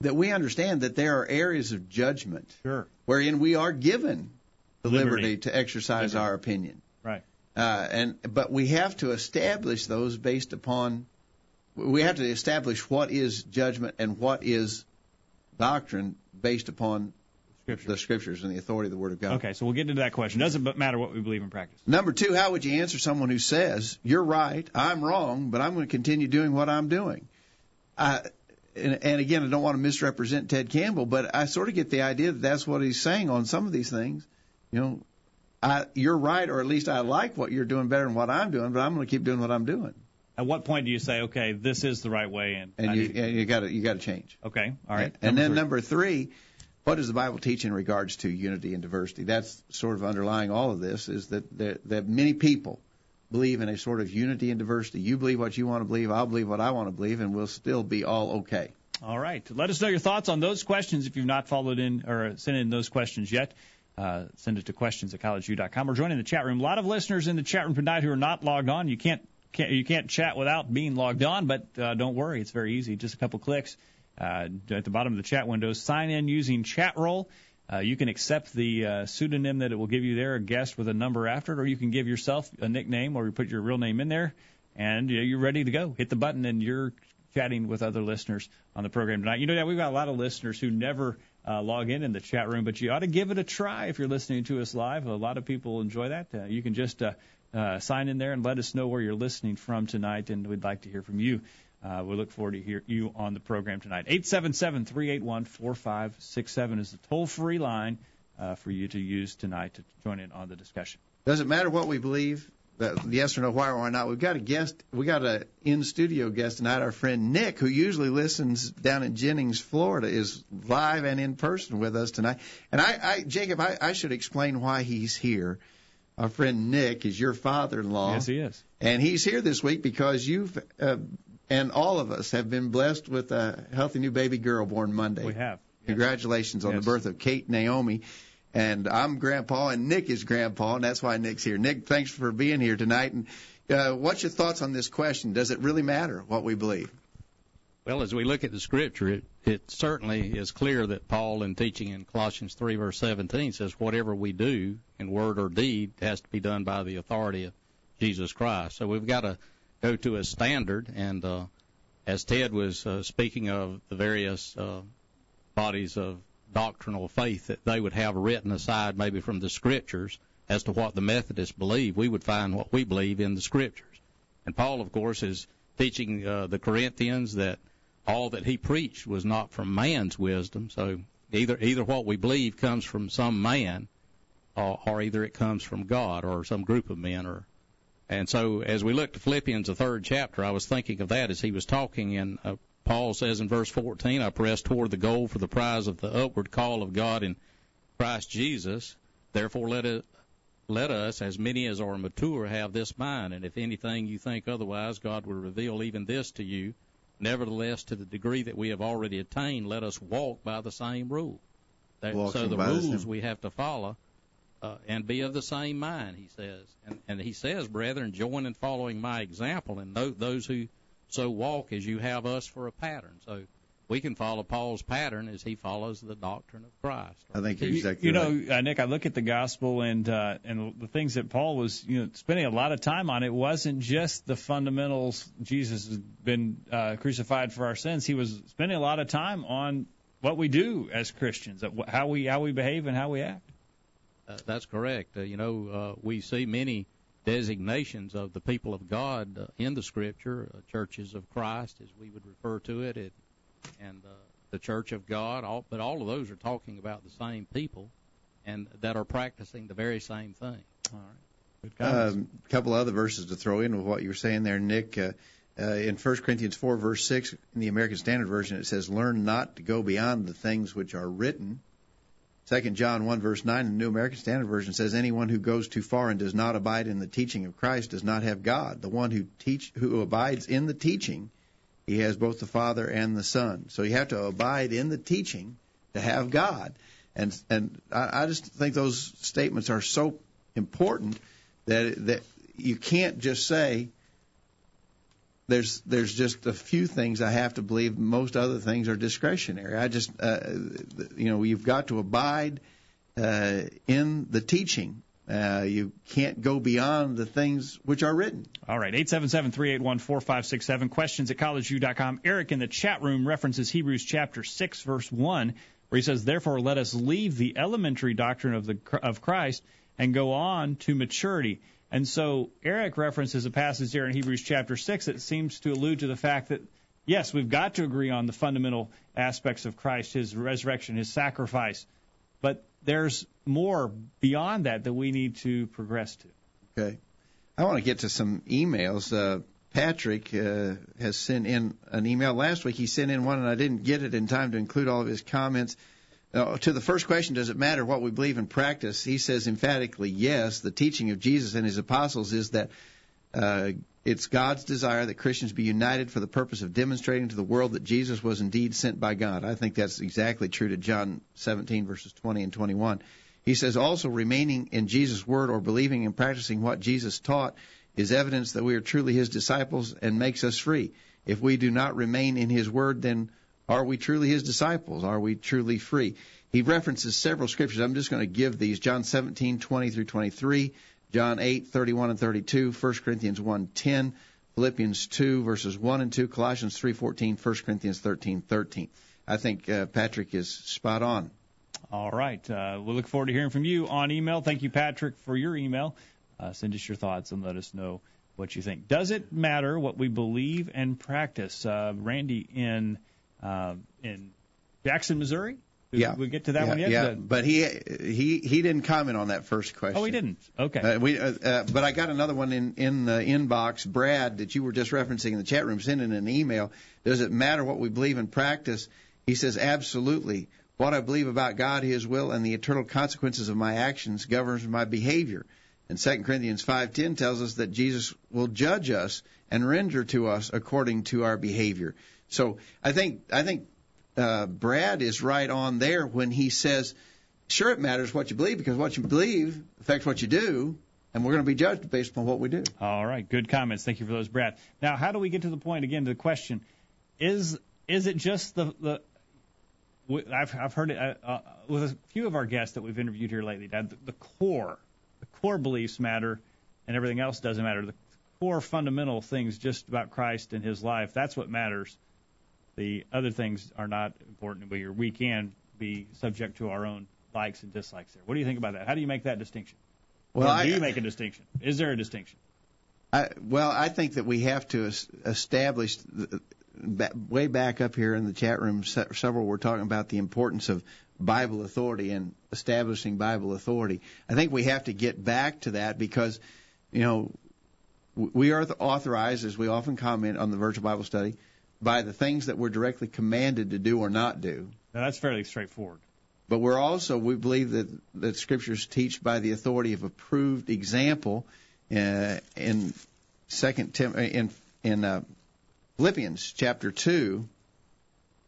that we understand that there are areas of judgment, sure, wherein we are given the liberty, liberty to exercise liberty. our opinion. Right. Uh, and but we have to establish those based upon. We have to establish what is judgment and what is doctrine based upon Scripture. The Scriptures and the authority of the Word of God. Okay, so we'll get into that question. It doesn't matter what we believe in practice. Number two, how would you answer someone who says, you're right, I'm wrong, but I'm going to continue doing what I'm doing? I, and, and again, I don't want to misrepresent Ted Campbell, but I sort of get the idea that that's what he's saying on some of these things. You know, I, you're right, or at least I like what you're doing better than what I'm doing, but I'm going to keep doing what I'm doing. At what point do you say, okay, this is the right way? And, and you, you got to you got to change. Okay, all right. And, and then three. number three... What does the Bible teach in regards to unity and diversity? That's sort of underlying all of this, is that, that that many people believe in a sort of unity and diversity. You believe what you want to believe, I'll believe what I want to believe, and we'll still be all okay. All right. Let us know your thoughts on those questions if you've not followed in or sent in those questions yet. Uh, send it to questions at collegeview dot com or join in the chat room. A lot of listeners in the chat room tonight who are not logged on. You can't, can't you can't chat without being logged on, but uh, don't worry. It's very easy. Just a couple clicks. Uh, at the bottom of the chat window, sign in using ChatRoll. Uh, you can accept the uh, pseudonym that it will give you there, a guest with a number after it, or you can give yourself a nickname or you put your real name in there, and you know, you're ready to go. Hit the button, and you're chatting with other listeners on the program tonight. You know, yeah, we've got a lot of listeners who never uh, log in in the chat room, but you ought to give it a try if you're listening to us live. A lot of people enjoy that. Uh, you can just uh, uh, sign in there and let us know where you're listening from tonight, and we'd like to hear from you. Uh, we look forward to hear you on the program tonight. eight seven seven, three eight one, four five six seven is the toll-free line uh, for you to use tonight to join in on the discussion. Doesn't matter what we believe, yes or no, why or why not. We've got a guest. We got an in-studio guest tonight. Our friend Nick, who usually listens down in Jennings, Florida, is live and in person with us tonight. And I, I Jacob, I, I should explain why he's here. Our friend Nick is your father-in-law. Yes, he is. And he's here this week because you've uh, and all of us have been blessed with a healthy new baby girl born Monday. We have. Yes. Congratulations on yes. the birth of Kate Naomi. And I'm Grandpa, and Nick is Grandpa, and that's why Nick's here. Nick, thanks for being here tonight. And uh, what's your thoughts on this question? Does it really matter what we believe? Well, as we look at the Scripture, it, it certainly is clear that Paul, in teaching in Colossians three, verse seventeen, says whatever we do in word or deed has to be done by the authority of Jesus Christ. So we've got to go to a standard, and uh, as Ted was uh, speaking of the various uh, bodies of doctrinal faith that they would have written aside maybe from the Scriptures as to what the Methodists believe, we would find what we believe in the Scriptures. And Paul, of course, is teaching uh, the Corinthians that all that he preached was not from man's wisdom, so either either what we believe comes from some man, or, or either it comes from God or some group of men, or And so as we look to Philippians, the third chapter, I was thinking of that as he was talking. And uh, Paul says in verse fourteen, I press toward the goal for the prize of the upward call of God in Christ Jesus. Therefore let, it, let us, as many as are mature, have this mind. And if anything you think otherwise, God will reveal even this to you. Nevertheless, to the degree that we have already attained, let us walk by the same rule. That, so the rules we have to follow. Uh, and be of the same mind, he says. And, and he says, brethren, join in following my example, and th- those who so walk as you have us for a pattern. So we can follow Paul's pattern as he follows the doctrine of Christ. I think you're exactly right. You know, uh, Nick, I look at the gospel, and uh, and the things that Paul was you know spending a lot of time on, it wasn't just the fundamentals. Jesus has been uh, crucified for our sins. He was spending a lot of time on what we do as Christians, how we how we behave and how we act. Uh, that's correct. Uh, you know, uh, we see many designations of the people of God uh, in the Scripture, uh, churches of Christ, as we would refer to it, it and uh, the Church of God. All, but all of those are talking about the same people and that are practicing the very same thing. All right. A um, couple other verses to throw in with what you were saying there, Nick. Uh, uh, in First Corinthians four, verse six, in the American Standard Version, it says, learn not to go beyond the things which are written. Second John one, verse nine, in the New American Standard Version, says, anyone who goes too far and does not abide in the teaching of Christ does not have God. The one who teach, who abides in the teaching, he has both the Father and the Son. So you have to abide in the teaching to have God. And and I, I just think those statements are so important that that you can't just say there's there's just a few things I have to believe. Most other things are discretionary. I just uh, you know you've got to abide uh, in the teaching. Uh, you can't go beyond the things which are written. All right, eight seven seven, three eight one, four five six seven, questions at collegeview dot com. Eric in the chat room references Hebrews chapter six, verse one, where he says, therefore let us leave the elementary doctrine of the of Christ and go on to maturity. And so Eric references a passage there in Hebrews chapter six that seems to allude to the fact that, yes, we've got to agree on the fundamental aspects of Christ, his resurrection, his sacrifice, but there's more beyond that that we need to progress to. Okay. I want to get to some emails. Uh, Patrick uh, has sent in an email. Last week he sent in one, and I didn't get it in time to include all of his comments. Uh, to the first question, does it matter what we believe in practice? He says emphatically, yes. The teaching of Jesus and his apostles is that uh, it's God's desire that Christians be united for the purpose of demonstrating to the world that Jesus was indeed sent by God. I think that's exactly true to John seventeen, verses twenty and twenty-one. He says also remaining in Jesus' word or believing and practicing what Jesus taught is evidence that we are truly his disciples and makes us free. If we do not remain in his word, then are we truly his disciples? Are we truly free? He references several scriptures. I'm just going to give these. John seventeen, twenty through twenty-three, John eight, thirty-one and thirty-two, First Corinthians one, ten, Philippians two, verses one and two, Colossians three, fourteen, First Corinthians thirteen, thirteen. I think uh, Patrick is spot on. All right. Uh, we'll look forward to hearing from you on email. Thank you, Patrick, for your email. Uh, send us your thoughts and let us know what you think. Does it matter what we believe and practice? Uh, Randy in uh, in Jackson, Missouri? Did yeah. we get to that yeah, one yet? Yeah, but he, he he didn't comment on that first question. Oh, he didn't. Okay. Uh, we, uh, uh, but I got another one in, in the inbox. Brad, that you were just referencing in the chat room, sending an email. Does it matter what we believe and practice? He says, absolutely. What I believe about God, his will, and the eternal consequences of my actions governs my behavior. And Second Corinthians five ten tells us that Jesus will judge us and render to us according to our behavior. So I think I think uh, Brad is right on there when he says, sure, it matters what you believe, because what you believe affects what you do, and we're going to be judged based upon what we do. All right. Good comments. Thank you for those, Brad. Now, how do we get to the point, again, to the question, is is it just the... the I've I've heard it uh, with a few of our guests that we've interviewed here lately. That the core, the core beliefs matter, and everything else doesn't matter. The core fundamental things, just about Christ and his life, that's what matters. The other things are not important, but we can be subject to our own likes and dislikes. There, what do you think about that? How do you make that distinction? Well, or do I, you make a distinction? Is there a distinction? I, well, I think that we have to establish. The, Way back up here in the chat room, several were talking about the importance of Bible authority and establishing Bible authority. I think we have to get back to that because, you know, we are authorized, as we often comment on the Virtual Bible Study, by the things that we're directly commanded to do or not do. Now, that's fairly straightforward. But we're also, we believe that, that Scriptures teach by the authority of approved example uh, in Second Tim in in. Uh, Philippians chapter two,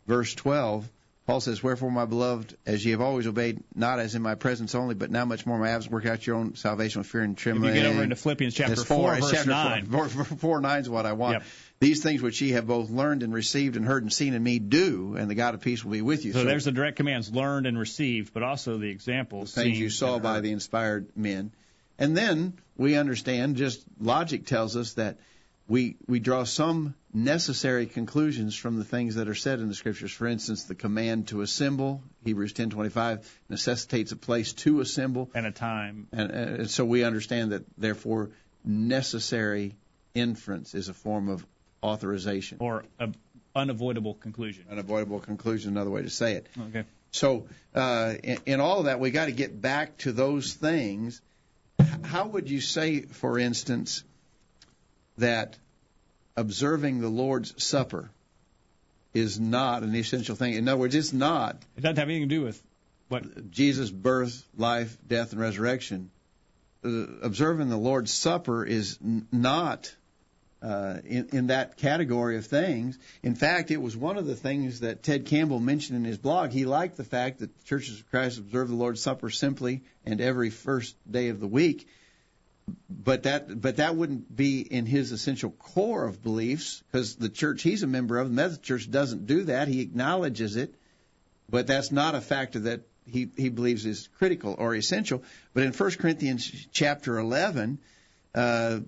verse twelve, Paul says, wherefore, my beloved, as ye have always obeyed, not as in my presence only, but now much more in my absence, work out your own salvation with fear and trembling. If you get over into Philippians chapter four, verse chapter nine. four, four, four, nine is what I want. Yep. These things which ye have both learned and received and heard and seen in me do, and the God of peace will be with you. So, so there's the direct commands, learned and received, but also the examples. The things you saw by the inspired men. And then we understand, just logic tells us that we we draw some necessary conclusions from the things that are said in the Scriptures. For instance, the command to assemble, Hebrews ten twenty-five, necessitates a place to assemble. And a time. And, and so we understand that, therefore, necessary inference is a form of authorization. Or an unavoidable conclusion. Unavoidable conclusion, another way to say it. Okay. So uh, in, in all of that, we got to get back to those things How would you say, for instance, that observing the Lord's Supper is not an essential thing? In other words, it's not. It doesn't have anything to do with what? Jesus' birth, life, death, and resurrection. Uh, observing the Lord's Supper is n- not uh, in, in that category of things. In fact, it was one of the things that Ted Campbell mentioned in his blog. He liked the fact that the Churches of Christ observe the Lord's Supper simply and every first day of the week. But that but that wouldn't be in his essential core of beliefs, because the church he's a member of, the Methodist Church, doesn't do that. He acknowledges it, but that's not a factor that he, he believes is critical or essential. But in First Corinthians chapter eleven, uh,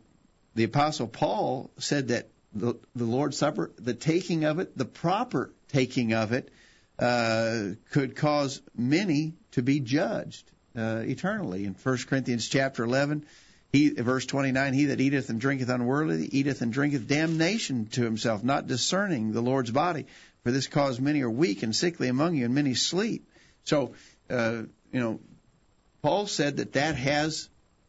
the Apostle Paul said that the, the Lord's Supper, the taking of it, the proper taking of it, uh, could cause many to be judged uh, eternally. In First Corinthians chapter eleven, He, verse twenty-nine, he that eateth and drinketh unworthily eateth and drinketh damnation to himself, not discerning the Lord's body. For this cause many are weak and sickly among you, and many sleep. So, uh, you know, Paul said that that has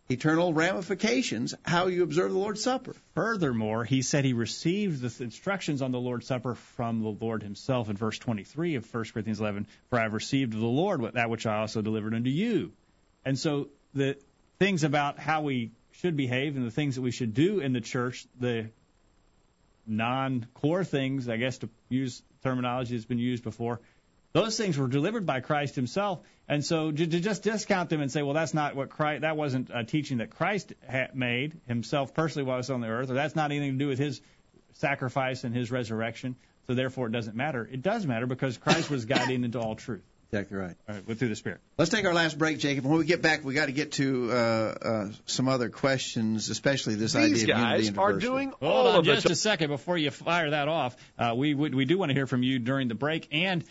eternal ramifications, how you observe the Lord's Supper. Furthermore, he said he received the instructions on the Lord's Supper from the Lord himself in verse twenty-three of First Corinthians eleven, for I have received of the Lord that which I also delivered unto you. And so the things about how we should behave and the things that we should do in the church, the non-core things, I guess, to use terminology that's been used before, those things were delivered by Christ himself. And so to, to just discount them and say, well, that's not what Christ, that wasn't a teaching that Christ had made himself personally while he was on the earth, or that's not anything to do with his sacrifice and his resurrection, so therefore it doesn't matter. It does matter, because Christ was guiding into all truth. Exactly right. All right, we're through the Spirit. Let's take our last break, Jacob. When we get back, we got to get to uh, uh, some other questions, especially this These idea of unity and diversity. These guys are doing all Hold on of just it. a second before you fire that off. Uh, we would we do want to hear from you during the break, and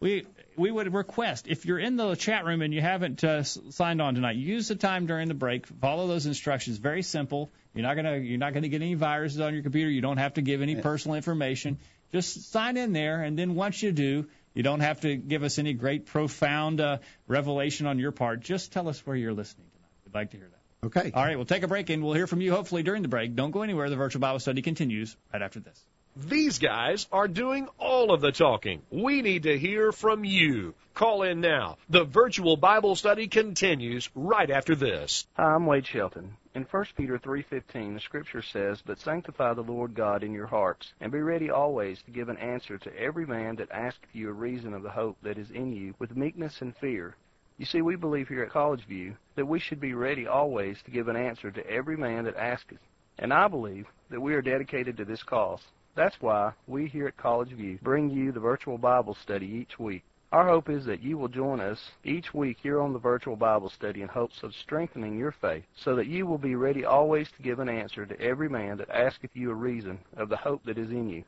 we we would request, if you're in the chat room and you haven't uh, signed on tonight, use the time during the break. Follow those instructions. Very simple. You're not gonna you're not gonna get any viruses on your computer. You don't have to give any personal information. Just sign in there, and then once you do, you don't have to give us any great, profound uh, revelation on your part. Just tell us where you're listening tonight. We'd like to hear that. Okay. All right, we'll take a break, and we'll hear from you hopefully during the break. Don't go anywhere. The Virtual Bible Study continues right after this. These guys are doing all of the talking. We need to hear from you. Call in now. The Virtual Bible Study continues right after this. Hi, I'm Wade Shelton. In First Peter three fifteen, the Scripture says, But sanctify the Lord God in your hearts, and be ready always to give an answer to every man that asketh you a reason of the hope that is in you, with meekness and fear. You see, we believe here at College View that we should be ready always to give an answer to every man that asketh. And I believe that we are dedicated to this cause. That's why we here at College View bring you the Virtual Bible Study each week. Our hope is that you will join us each week here on the Virtual Bible Study in hopes of strengthening your faith, so that you will be ready always to give an answer to every man that asketh you a reason of the hope that is in you.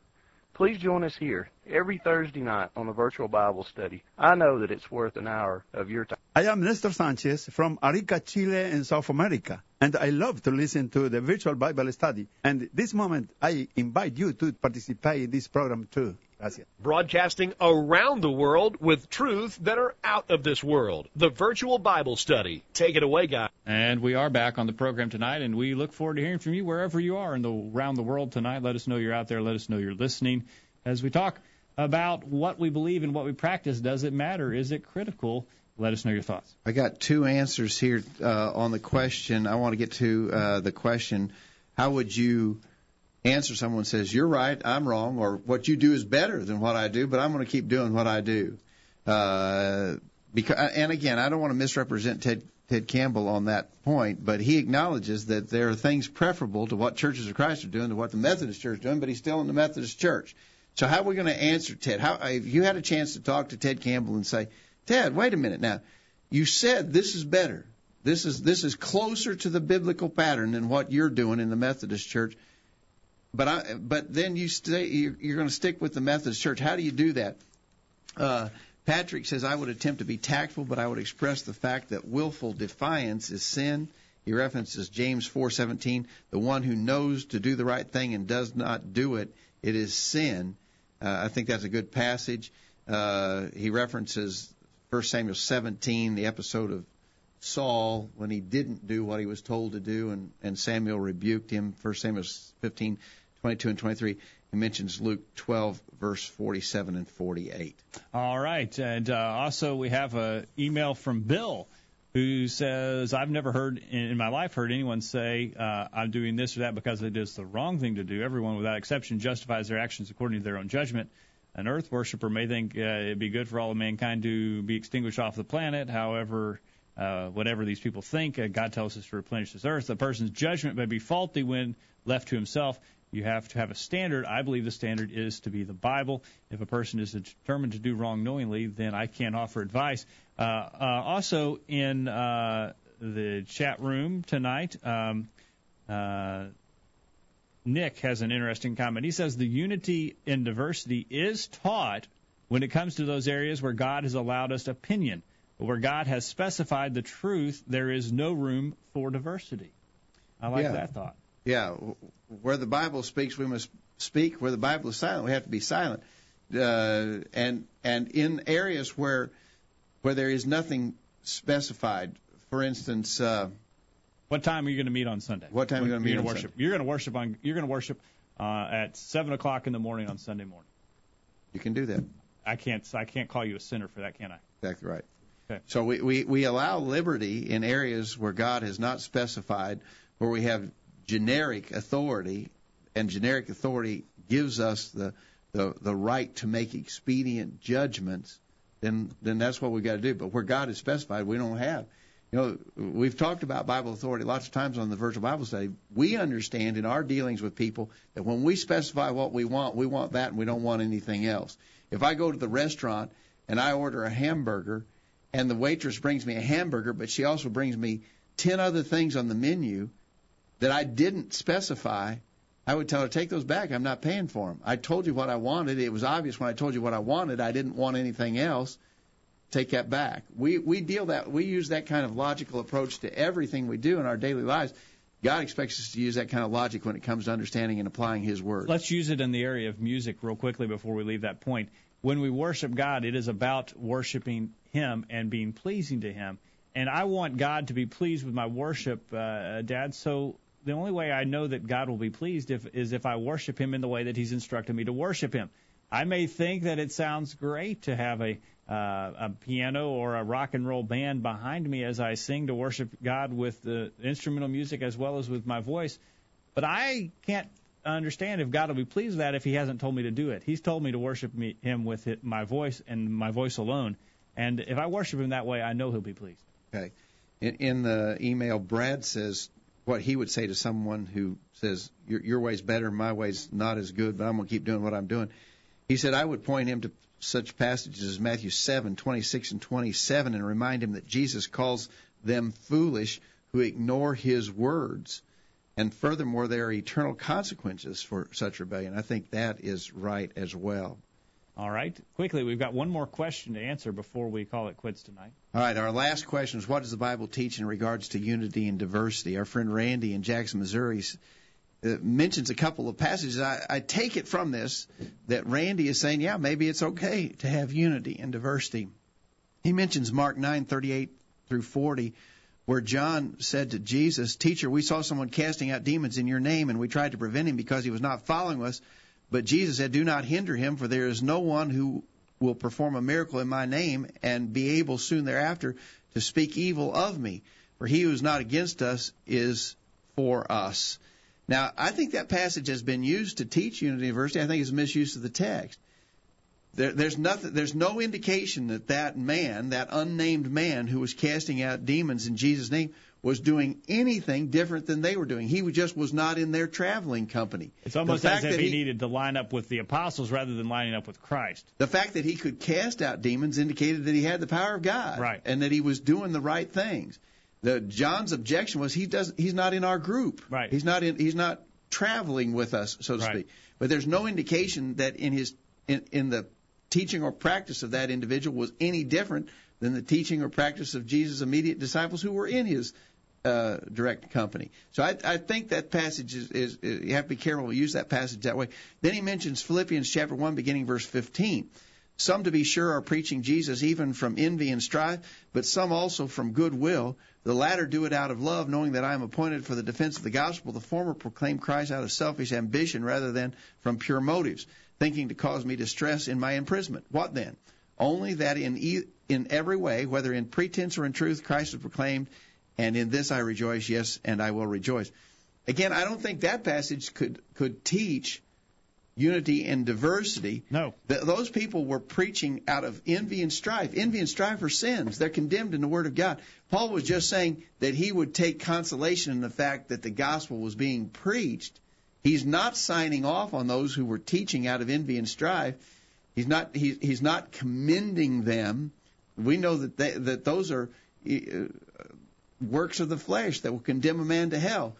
Please join us here every Thursday night on the Virtual Bible Study. I know that it's worth an hour of your time. I am Nestor Sanchez from Arica, Chile in South America. And I love to listen to the Virtual Bible Study. And this moment, I invite you to participate in this program, too. Gracias. Broadcasting around the world with truth that are out of this world. The Virtual Bible Study. Take it away, guys. And we are back on the program tonight, and we look forward to hearing from you wherever you are in the around the world tonight. Let us know you're out there. Let us know you're listening. As we talk about what we believe and what we practice, does it matter? Is it critical? Let us know your thoughts. I got two answers here uh, on the question. I want to get to uh, the question, how would you answer someone who says, you're right, I'm wrong, or what you do is better than what I do, but I'm going to keep doing what I do. Uh, because, and, again, I don't want to misrepresent Ted, Ted Campbell on that point, but he acknowledges that there are things preferable to what Churches of Christ are doing to what the Methodist Church is doing, but he's still in the Methodist Church. So how are we going to answer Ted? How, if you had a chance to talk to Ted Campbell and say, Ted, wait a minute now. You said this is better. This is this is closer to the biblical pattern than what you're doing in the Methodist Church. But I, but then you stay, you're, you're going to stick with the Methodist Church. How do you do that? Uh, Patrick says, I would attempt to be tactful, but I would express the fact that willful defiance is sin. He references James four seventeen, the one who knows to do the right thing and does not do it, it is sin. Uh, I think that's a good passage. Uh, he references First Samuel seventeen, the episode of Saul when he didn't do what he was told to do, and, and Samuel rebuked him. First Samuel fifteen, twenty-two and twenty-three. He mentions Luke twelve, verse forty-seven and forty-eight. All right. And uh, also we have an email from Bill who says, I've never heard in my life heard anyone say uh, I'm doing this or that because it is the wrong thing to do. Everyone without exception justifies their actions according to their own judgment. An earth worshiper may think uh, it would be good for all of mankind to be extinguished off the planet. However, uh, whatever these people think, uh, God tells us to replenish this earth. A person's judgment may be faulty when left to himself. You have to have a standard. I believe the standard is to be the Bible. If a person is determined to do wrong knowingly, then I can't offer advice. Uh, uh, also, in uh, the chat room tonight, um, uh, Nick has an interesting comment. He says the unity in diversity is taught when it comes to those areas where God has allowed us opinion. But where God has specified the truth, there is no room for diversity. I like yeah. that thought. Yeah, where the Bible speaks, we must speak. Where the Bible is silent, we have to be silent. Uh, and and in areas where where there is nothing specified, for instance, uh, what time are you going to meet on Sunday? What time are you going to meet on worship? Sunday? You're going to worship on. You're going to worship uh, at seven o'clock in the morning on Sunday morning. You can do that. I can't. I can't call you a sinner for that, can I? Exactly right. Okay. So we, we, we allow liberty in areas where God has not specified, where we have generic authority, and generic authority gives us the, the, the right to make expedient judgments, then then that's what we've got to do. But where God is specified, we don't have. You know, we've talked about Bible authority lots of times on the Virtual Bible Study. We understand in our dealings with people that when we specify what we want, we want that and we don't want anything else. If I go to the restaurant and I order a hamburger and the waitress brings me a hamburger, but she also brings me ten other things on the menu that I didn't specify, I would tell her, take those back. I'm not paying for them. I told you what I wanted. It was obvious when I told you what I wanted. I didn't want anything else. Take that back. We we deal that. We use that kind of logical approach to everything we do in our daily lives. God expects us to use that kind of logic when it comes to understanding and applying His Word. Let's use it in the area of music real quickly before we leave that point. When we worship God, it is about worshiping Him and being pleasing to Him. And I want God to be pleased with my worship, uh, Dad, so the only way I know that God will be pleased if, is if I worship Him in the way that He's instructed me to worship Him. I may think that it sounds great to have a, uh, a piano or a rock and roll band behind me as I sing to worship God with the instrumental music as well as with my voice, but I can't understand if God will be pleased with that if He hasn't told me to do it. He's told me to worship me, Him with it, my voice and my voice alone, and if I worship Him that way, I know He'll be pleased. Okay. In, in the email, Brad says what he would say to someone who says, your, your way's better, my way's not as good, but I'm going to keep doing what I'm doing. He said, I would point him to such passages as Matthew seven, twenty-six and twenty-seven, and remind him that Jesus calls them foolish who ignore His words. And furthermore, there are eternal consequences for such rebellion. I think that is right as well. All right. Quickly, we've got one more question to answer before we call it quits tonight. All right. Our last question is, what does the Bible teach in regards to unity and diversity? Our friend Randy in Jackson, Missouri, uh, mentions a couple of passages. I, I take it from this that Randy is saying, yeah, maybe it's okay to have unity and diversity. He mentions Mark nine, thirty-eight through forty, where John said to Jesus, Teacher, we saw someone casting out demons in your name, and we tried to prevent him because he was not following us. But Jesus said, do not hinder him, for there is no one who will perform a miracle in my name and be able soon thereafter to speak evil of me. For he who is not against us is for us. Now, I think that passage has been used to teach unity and diversity. I think it's a misuse of the text. There, there's nothing, there's no indication that that man, that unnamed man who was casting out demons in Jesus' name, was doing anything different than they were doing. He just was not in their traveling company. It's almost as if he, he needed to line up with the apostles rather than lining up with Christ. The fact that he could cast out demons indicated that he had the power of God, right, and that he was doing the right things. The John's objection was he doesn't. He's not in our group. Right. He's not in. He's not traveling with us, so to right. speak. But there's no indication that in his in, in the teaching or practice of that individual was any different than the teaching or practice of Jesus' immediate disciples who were in his Uh, direct company. So I, I think that passage is, is, is, you have to be careful to use that passage that way. Then he mentions Philippians chapter one, beginning verse fifteen. Some, to be sure, are preaching Jesus even from envy and strife, but some also from goodwill. The latter do it out of love, knowing that I am appointed for the defense of the gospel. The former proclaim Christ out of selfish ambition rather than from pure motives, thinking to cause me distress in my imprisonment. What then? Only that in e- in every way, whether in pretense or in truth, Christ is proclaimed, and in this I rejoice, yes, and I will rejoice. Again, I don't think that passage could, could teach unity and diversity. No. Th- those people were preaching out of envy and strife. Envy and strife are sins. They're condemned in the Word of God. Paul was just saying that he would take consolation in the fact that the gospel was being preached. He's not signing off on those who were teaching out of envy and strife. He's not he, he's not commending them. We know that they, that those are uh, works of the flesh that will condemn a man to hell.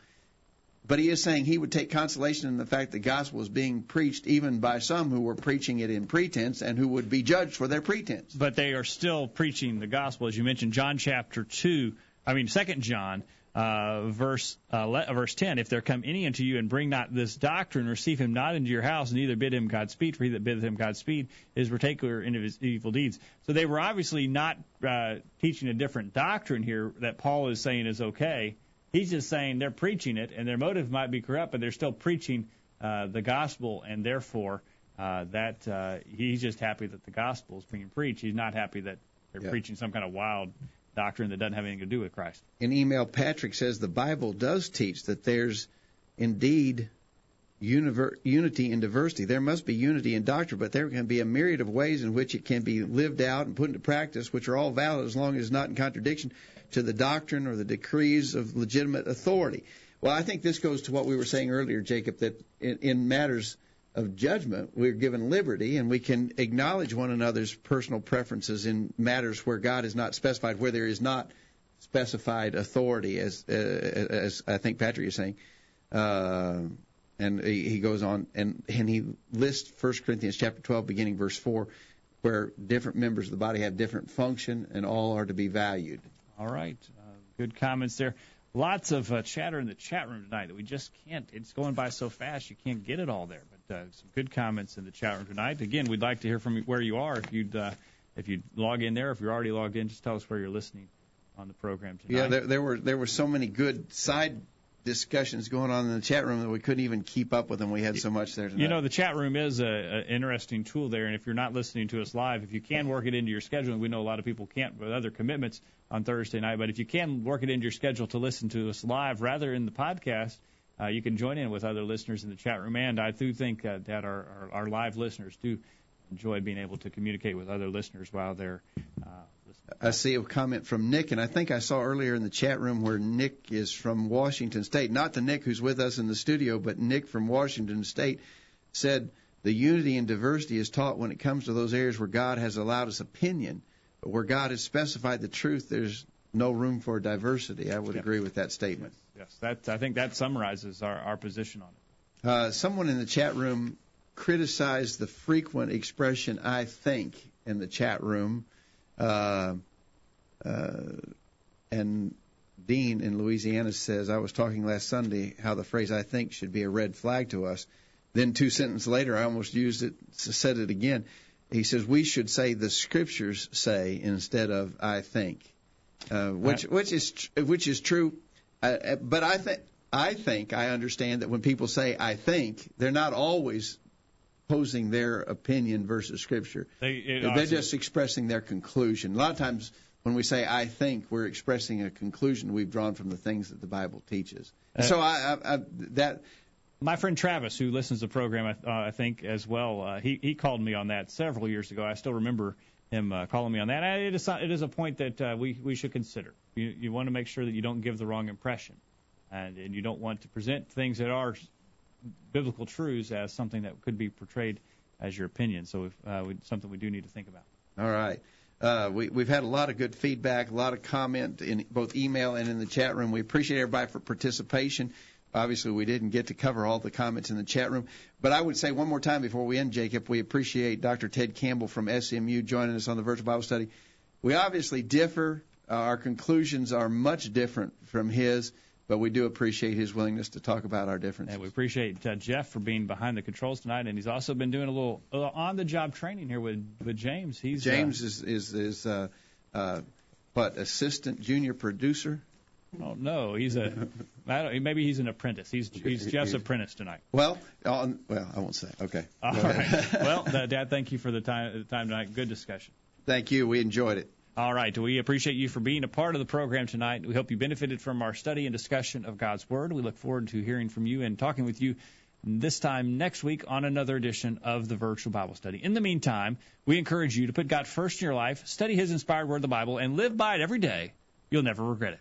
But he is saying he would take consolation in the fact the gospel is being preached even by some who were preaching it in pretense and who would be judged for their pretense. But they are still preaching the gospel. As you mentioned, John chapter two, I mean, Second John, uh, verse uh, verse ten, if there come any unto you and bring not this doctrine, receive him not into your house, neither bid him Godspeed, for he that biddeth him Godspeed is particular in his evil deeds. So they were obviously not uh, teaching a different doctrine here that Paul is saying is okay. He's just saying they're preaching it, and their motive might be corrupt, but they're still preaching uh, the gospel, and therefore uh, that uh, he's just happy that the gospel is being preached. He's not happy that they're yeah. preaching some kind of wild doctrine that doesn't have anything to do with Christ. In email, Patrick says the Bible does teach that there's indeed univer- unity in diversity. There must be unity in doctrine, but there can be a myriad of ways in which it can be lived out and put into practice, which are all valid as long as it's not in contradiction to the doctrine or the decrees of legitimate authority. Well, I think this goes to what we were saying earlier, Jacob, that in, in matters of judgment, we're given liberty, and we can acknowledge one another's personal preferences in matters where God is not specified, where there is not specified authority, as uh, as I think Patrick is saying. Uh, and he, he goes on, and, and he lists First Corinthians chapter twelve, beginning verse four, where different members of the body have different function, and all are to be valued. All right. Uh, good comments there. Lots of uh, chatter in the chat room tonight that we just can't. It's going by so fast you can't get it all there. But uh, some good comments in the chat room tonight. Again, we'd like to hear from where you are. If you'd uh, if you log in there, if you're already logged in, just tell us where you're listening on the program tonight. Yeah, there, there were there were so many good side discussions going on in the chat room that we couldn't even keep up with them. We had so much there tonight. You know, the chat room is an interesting tool there, and if you're not listening to us live, if you can work it into your schedule, and we know a lot of people can't with other commitments on Thursday night, but if you can work it into your schedule to listen to us live rather in the podcast, uh, you can join in with other listeners in the chat room. And I do think uh, that our, our, our live listeners do enjoy being able to communicate with other listeners while they're uh, listening. I see a comment from Nick, and I think I saw earlier in the chat room where Nick is from Washington State. Not the Nick who's with us in the studio, but Nick from Washington State said, the unity and diversity is taught when it comes to those areas where God has allowed us opinion. But where God has specified the truth, there's no room for diversity. I would yeah. agree with that statement. Yes, yes. That's, I think that summarizes our, our position on it. Uh, someone in the chat room criticized the frequent expression, I think, in the chat room. Uh, uh, and Dean in Louisiana says, I was talking last Sunday how the phrase I think should be a red flag to us. Then two sentences later, I almost used it, said it again. He says we should say the Scriptures say instead of I think, uh, which which is tr- which is true. Uh, but I think I think I understand that when people say I think, they're not always posing their opinion versus Scripture. They, they're also, just expressing their conclusion. A lot of times when we say I think, we're expressing a conclusion we've drawn from the things that the Bible teaches. Uh, so I, I, I that. My friend Travis, who listens to the program, uh, I think, as well, uh, he, he called me on that several years ago. I still remember him uh, calling me on that. And it is, it is a point that uh, we, we should consider. You, you want to make sure that you don't give the wrong impression, and, and you don't want to present things that are biblical truths as something that could be portrayed as your opinion. So if, uh, we, something we do need to think about. All right. Uh, we, we've had a lot of good feedback, a lot of comment in both email and in the chat room. We appreciate everybody for participation. Obviously, we didn't get to cover all the comments in the chat room. But I would say one more time before we end, Jacob, we appreciate Doctor Ted Campbell from S M U joining us on the Virtual Bible Study. We obviously differ. Uh, our conclusions are much different from his. But we do appreciate his willingness to talk about our differences. And we appreciate uh, Jeff for being behind the controls tonight, and he's also been doing a little uh, on-the-job training here with, with James. He's James uh, is is is uh, uh, what assistant junior producer. Oh no, he's a I don't, maybe he's an apprentice. He's he's Jeff's apprentice tonight. Well, uh, well, I won't say. Okay. All right. Well, Dad, thank you for the time the time tonight. Good discussion. Thank you. We enjoyed it. All right. We appreciate you for being a part of the program tonight. We hope you benefited from our study and discussion of God's Word. We look forward to hearing from you and talking with you this time next week on another edition of the Virtual Bible Study. In the meantime, we encourage you to put God first in your life, study His inspired Word, the Bible, and live by it every day. You'll never regret it.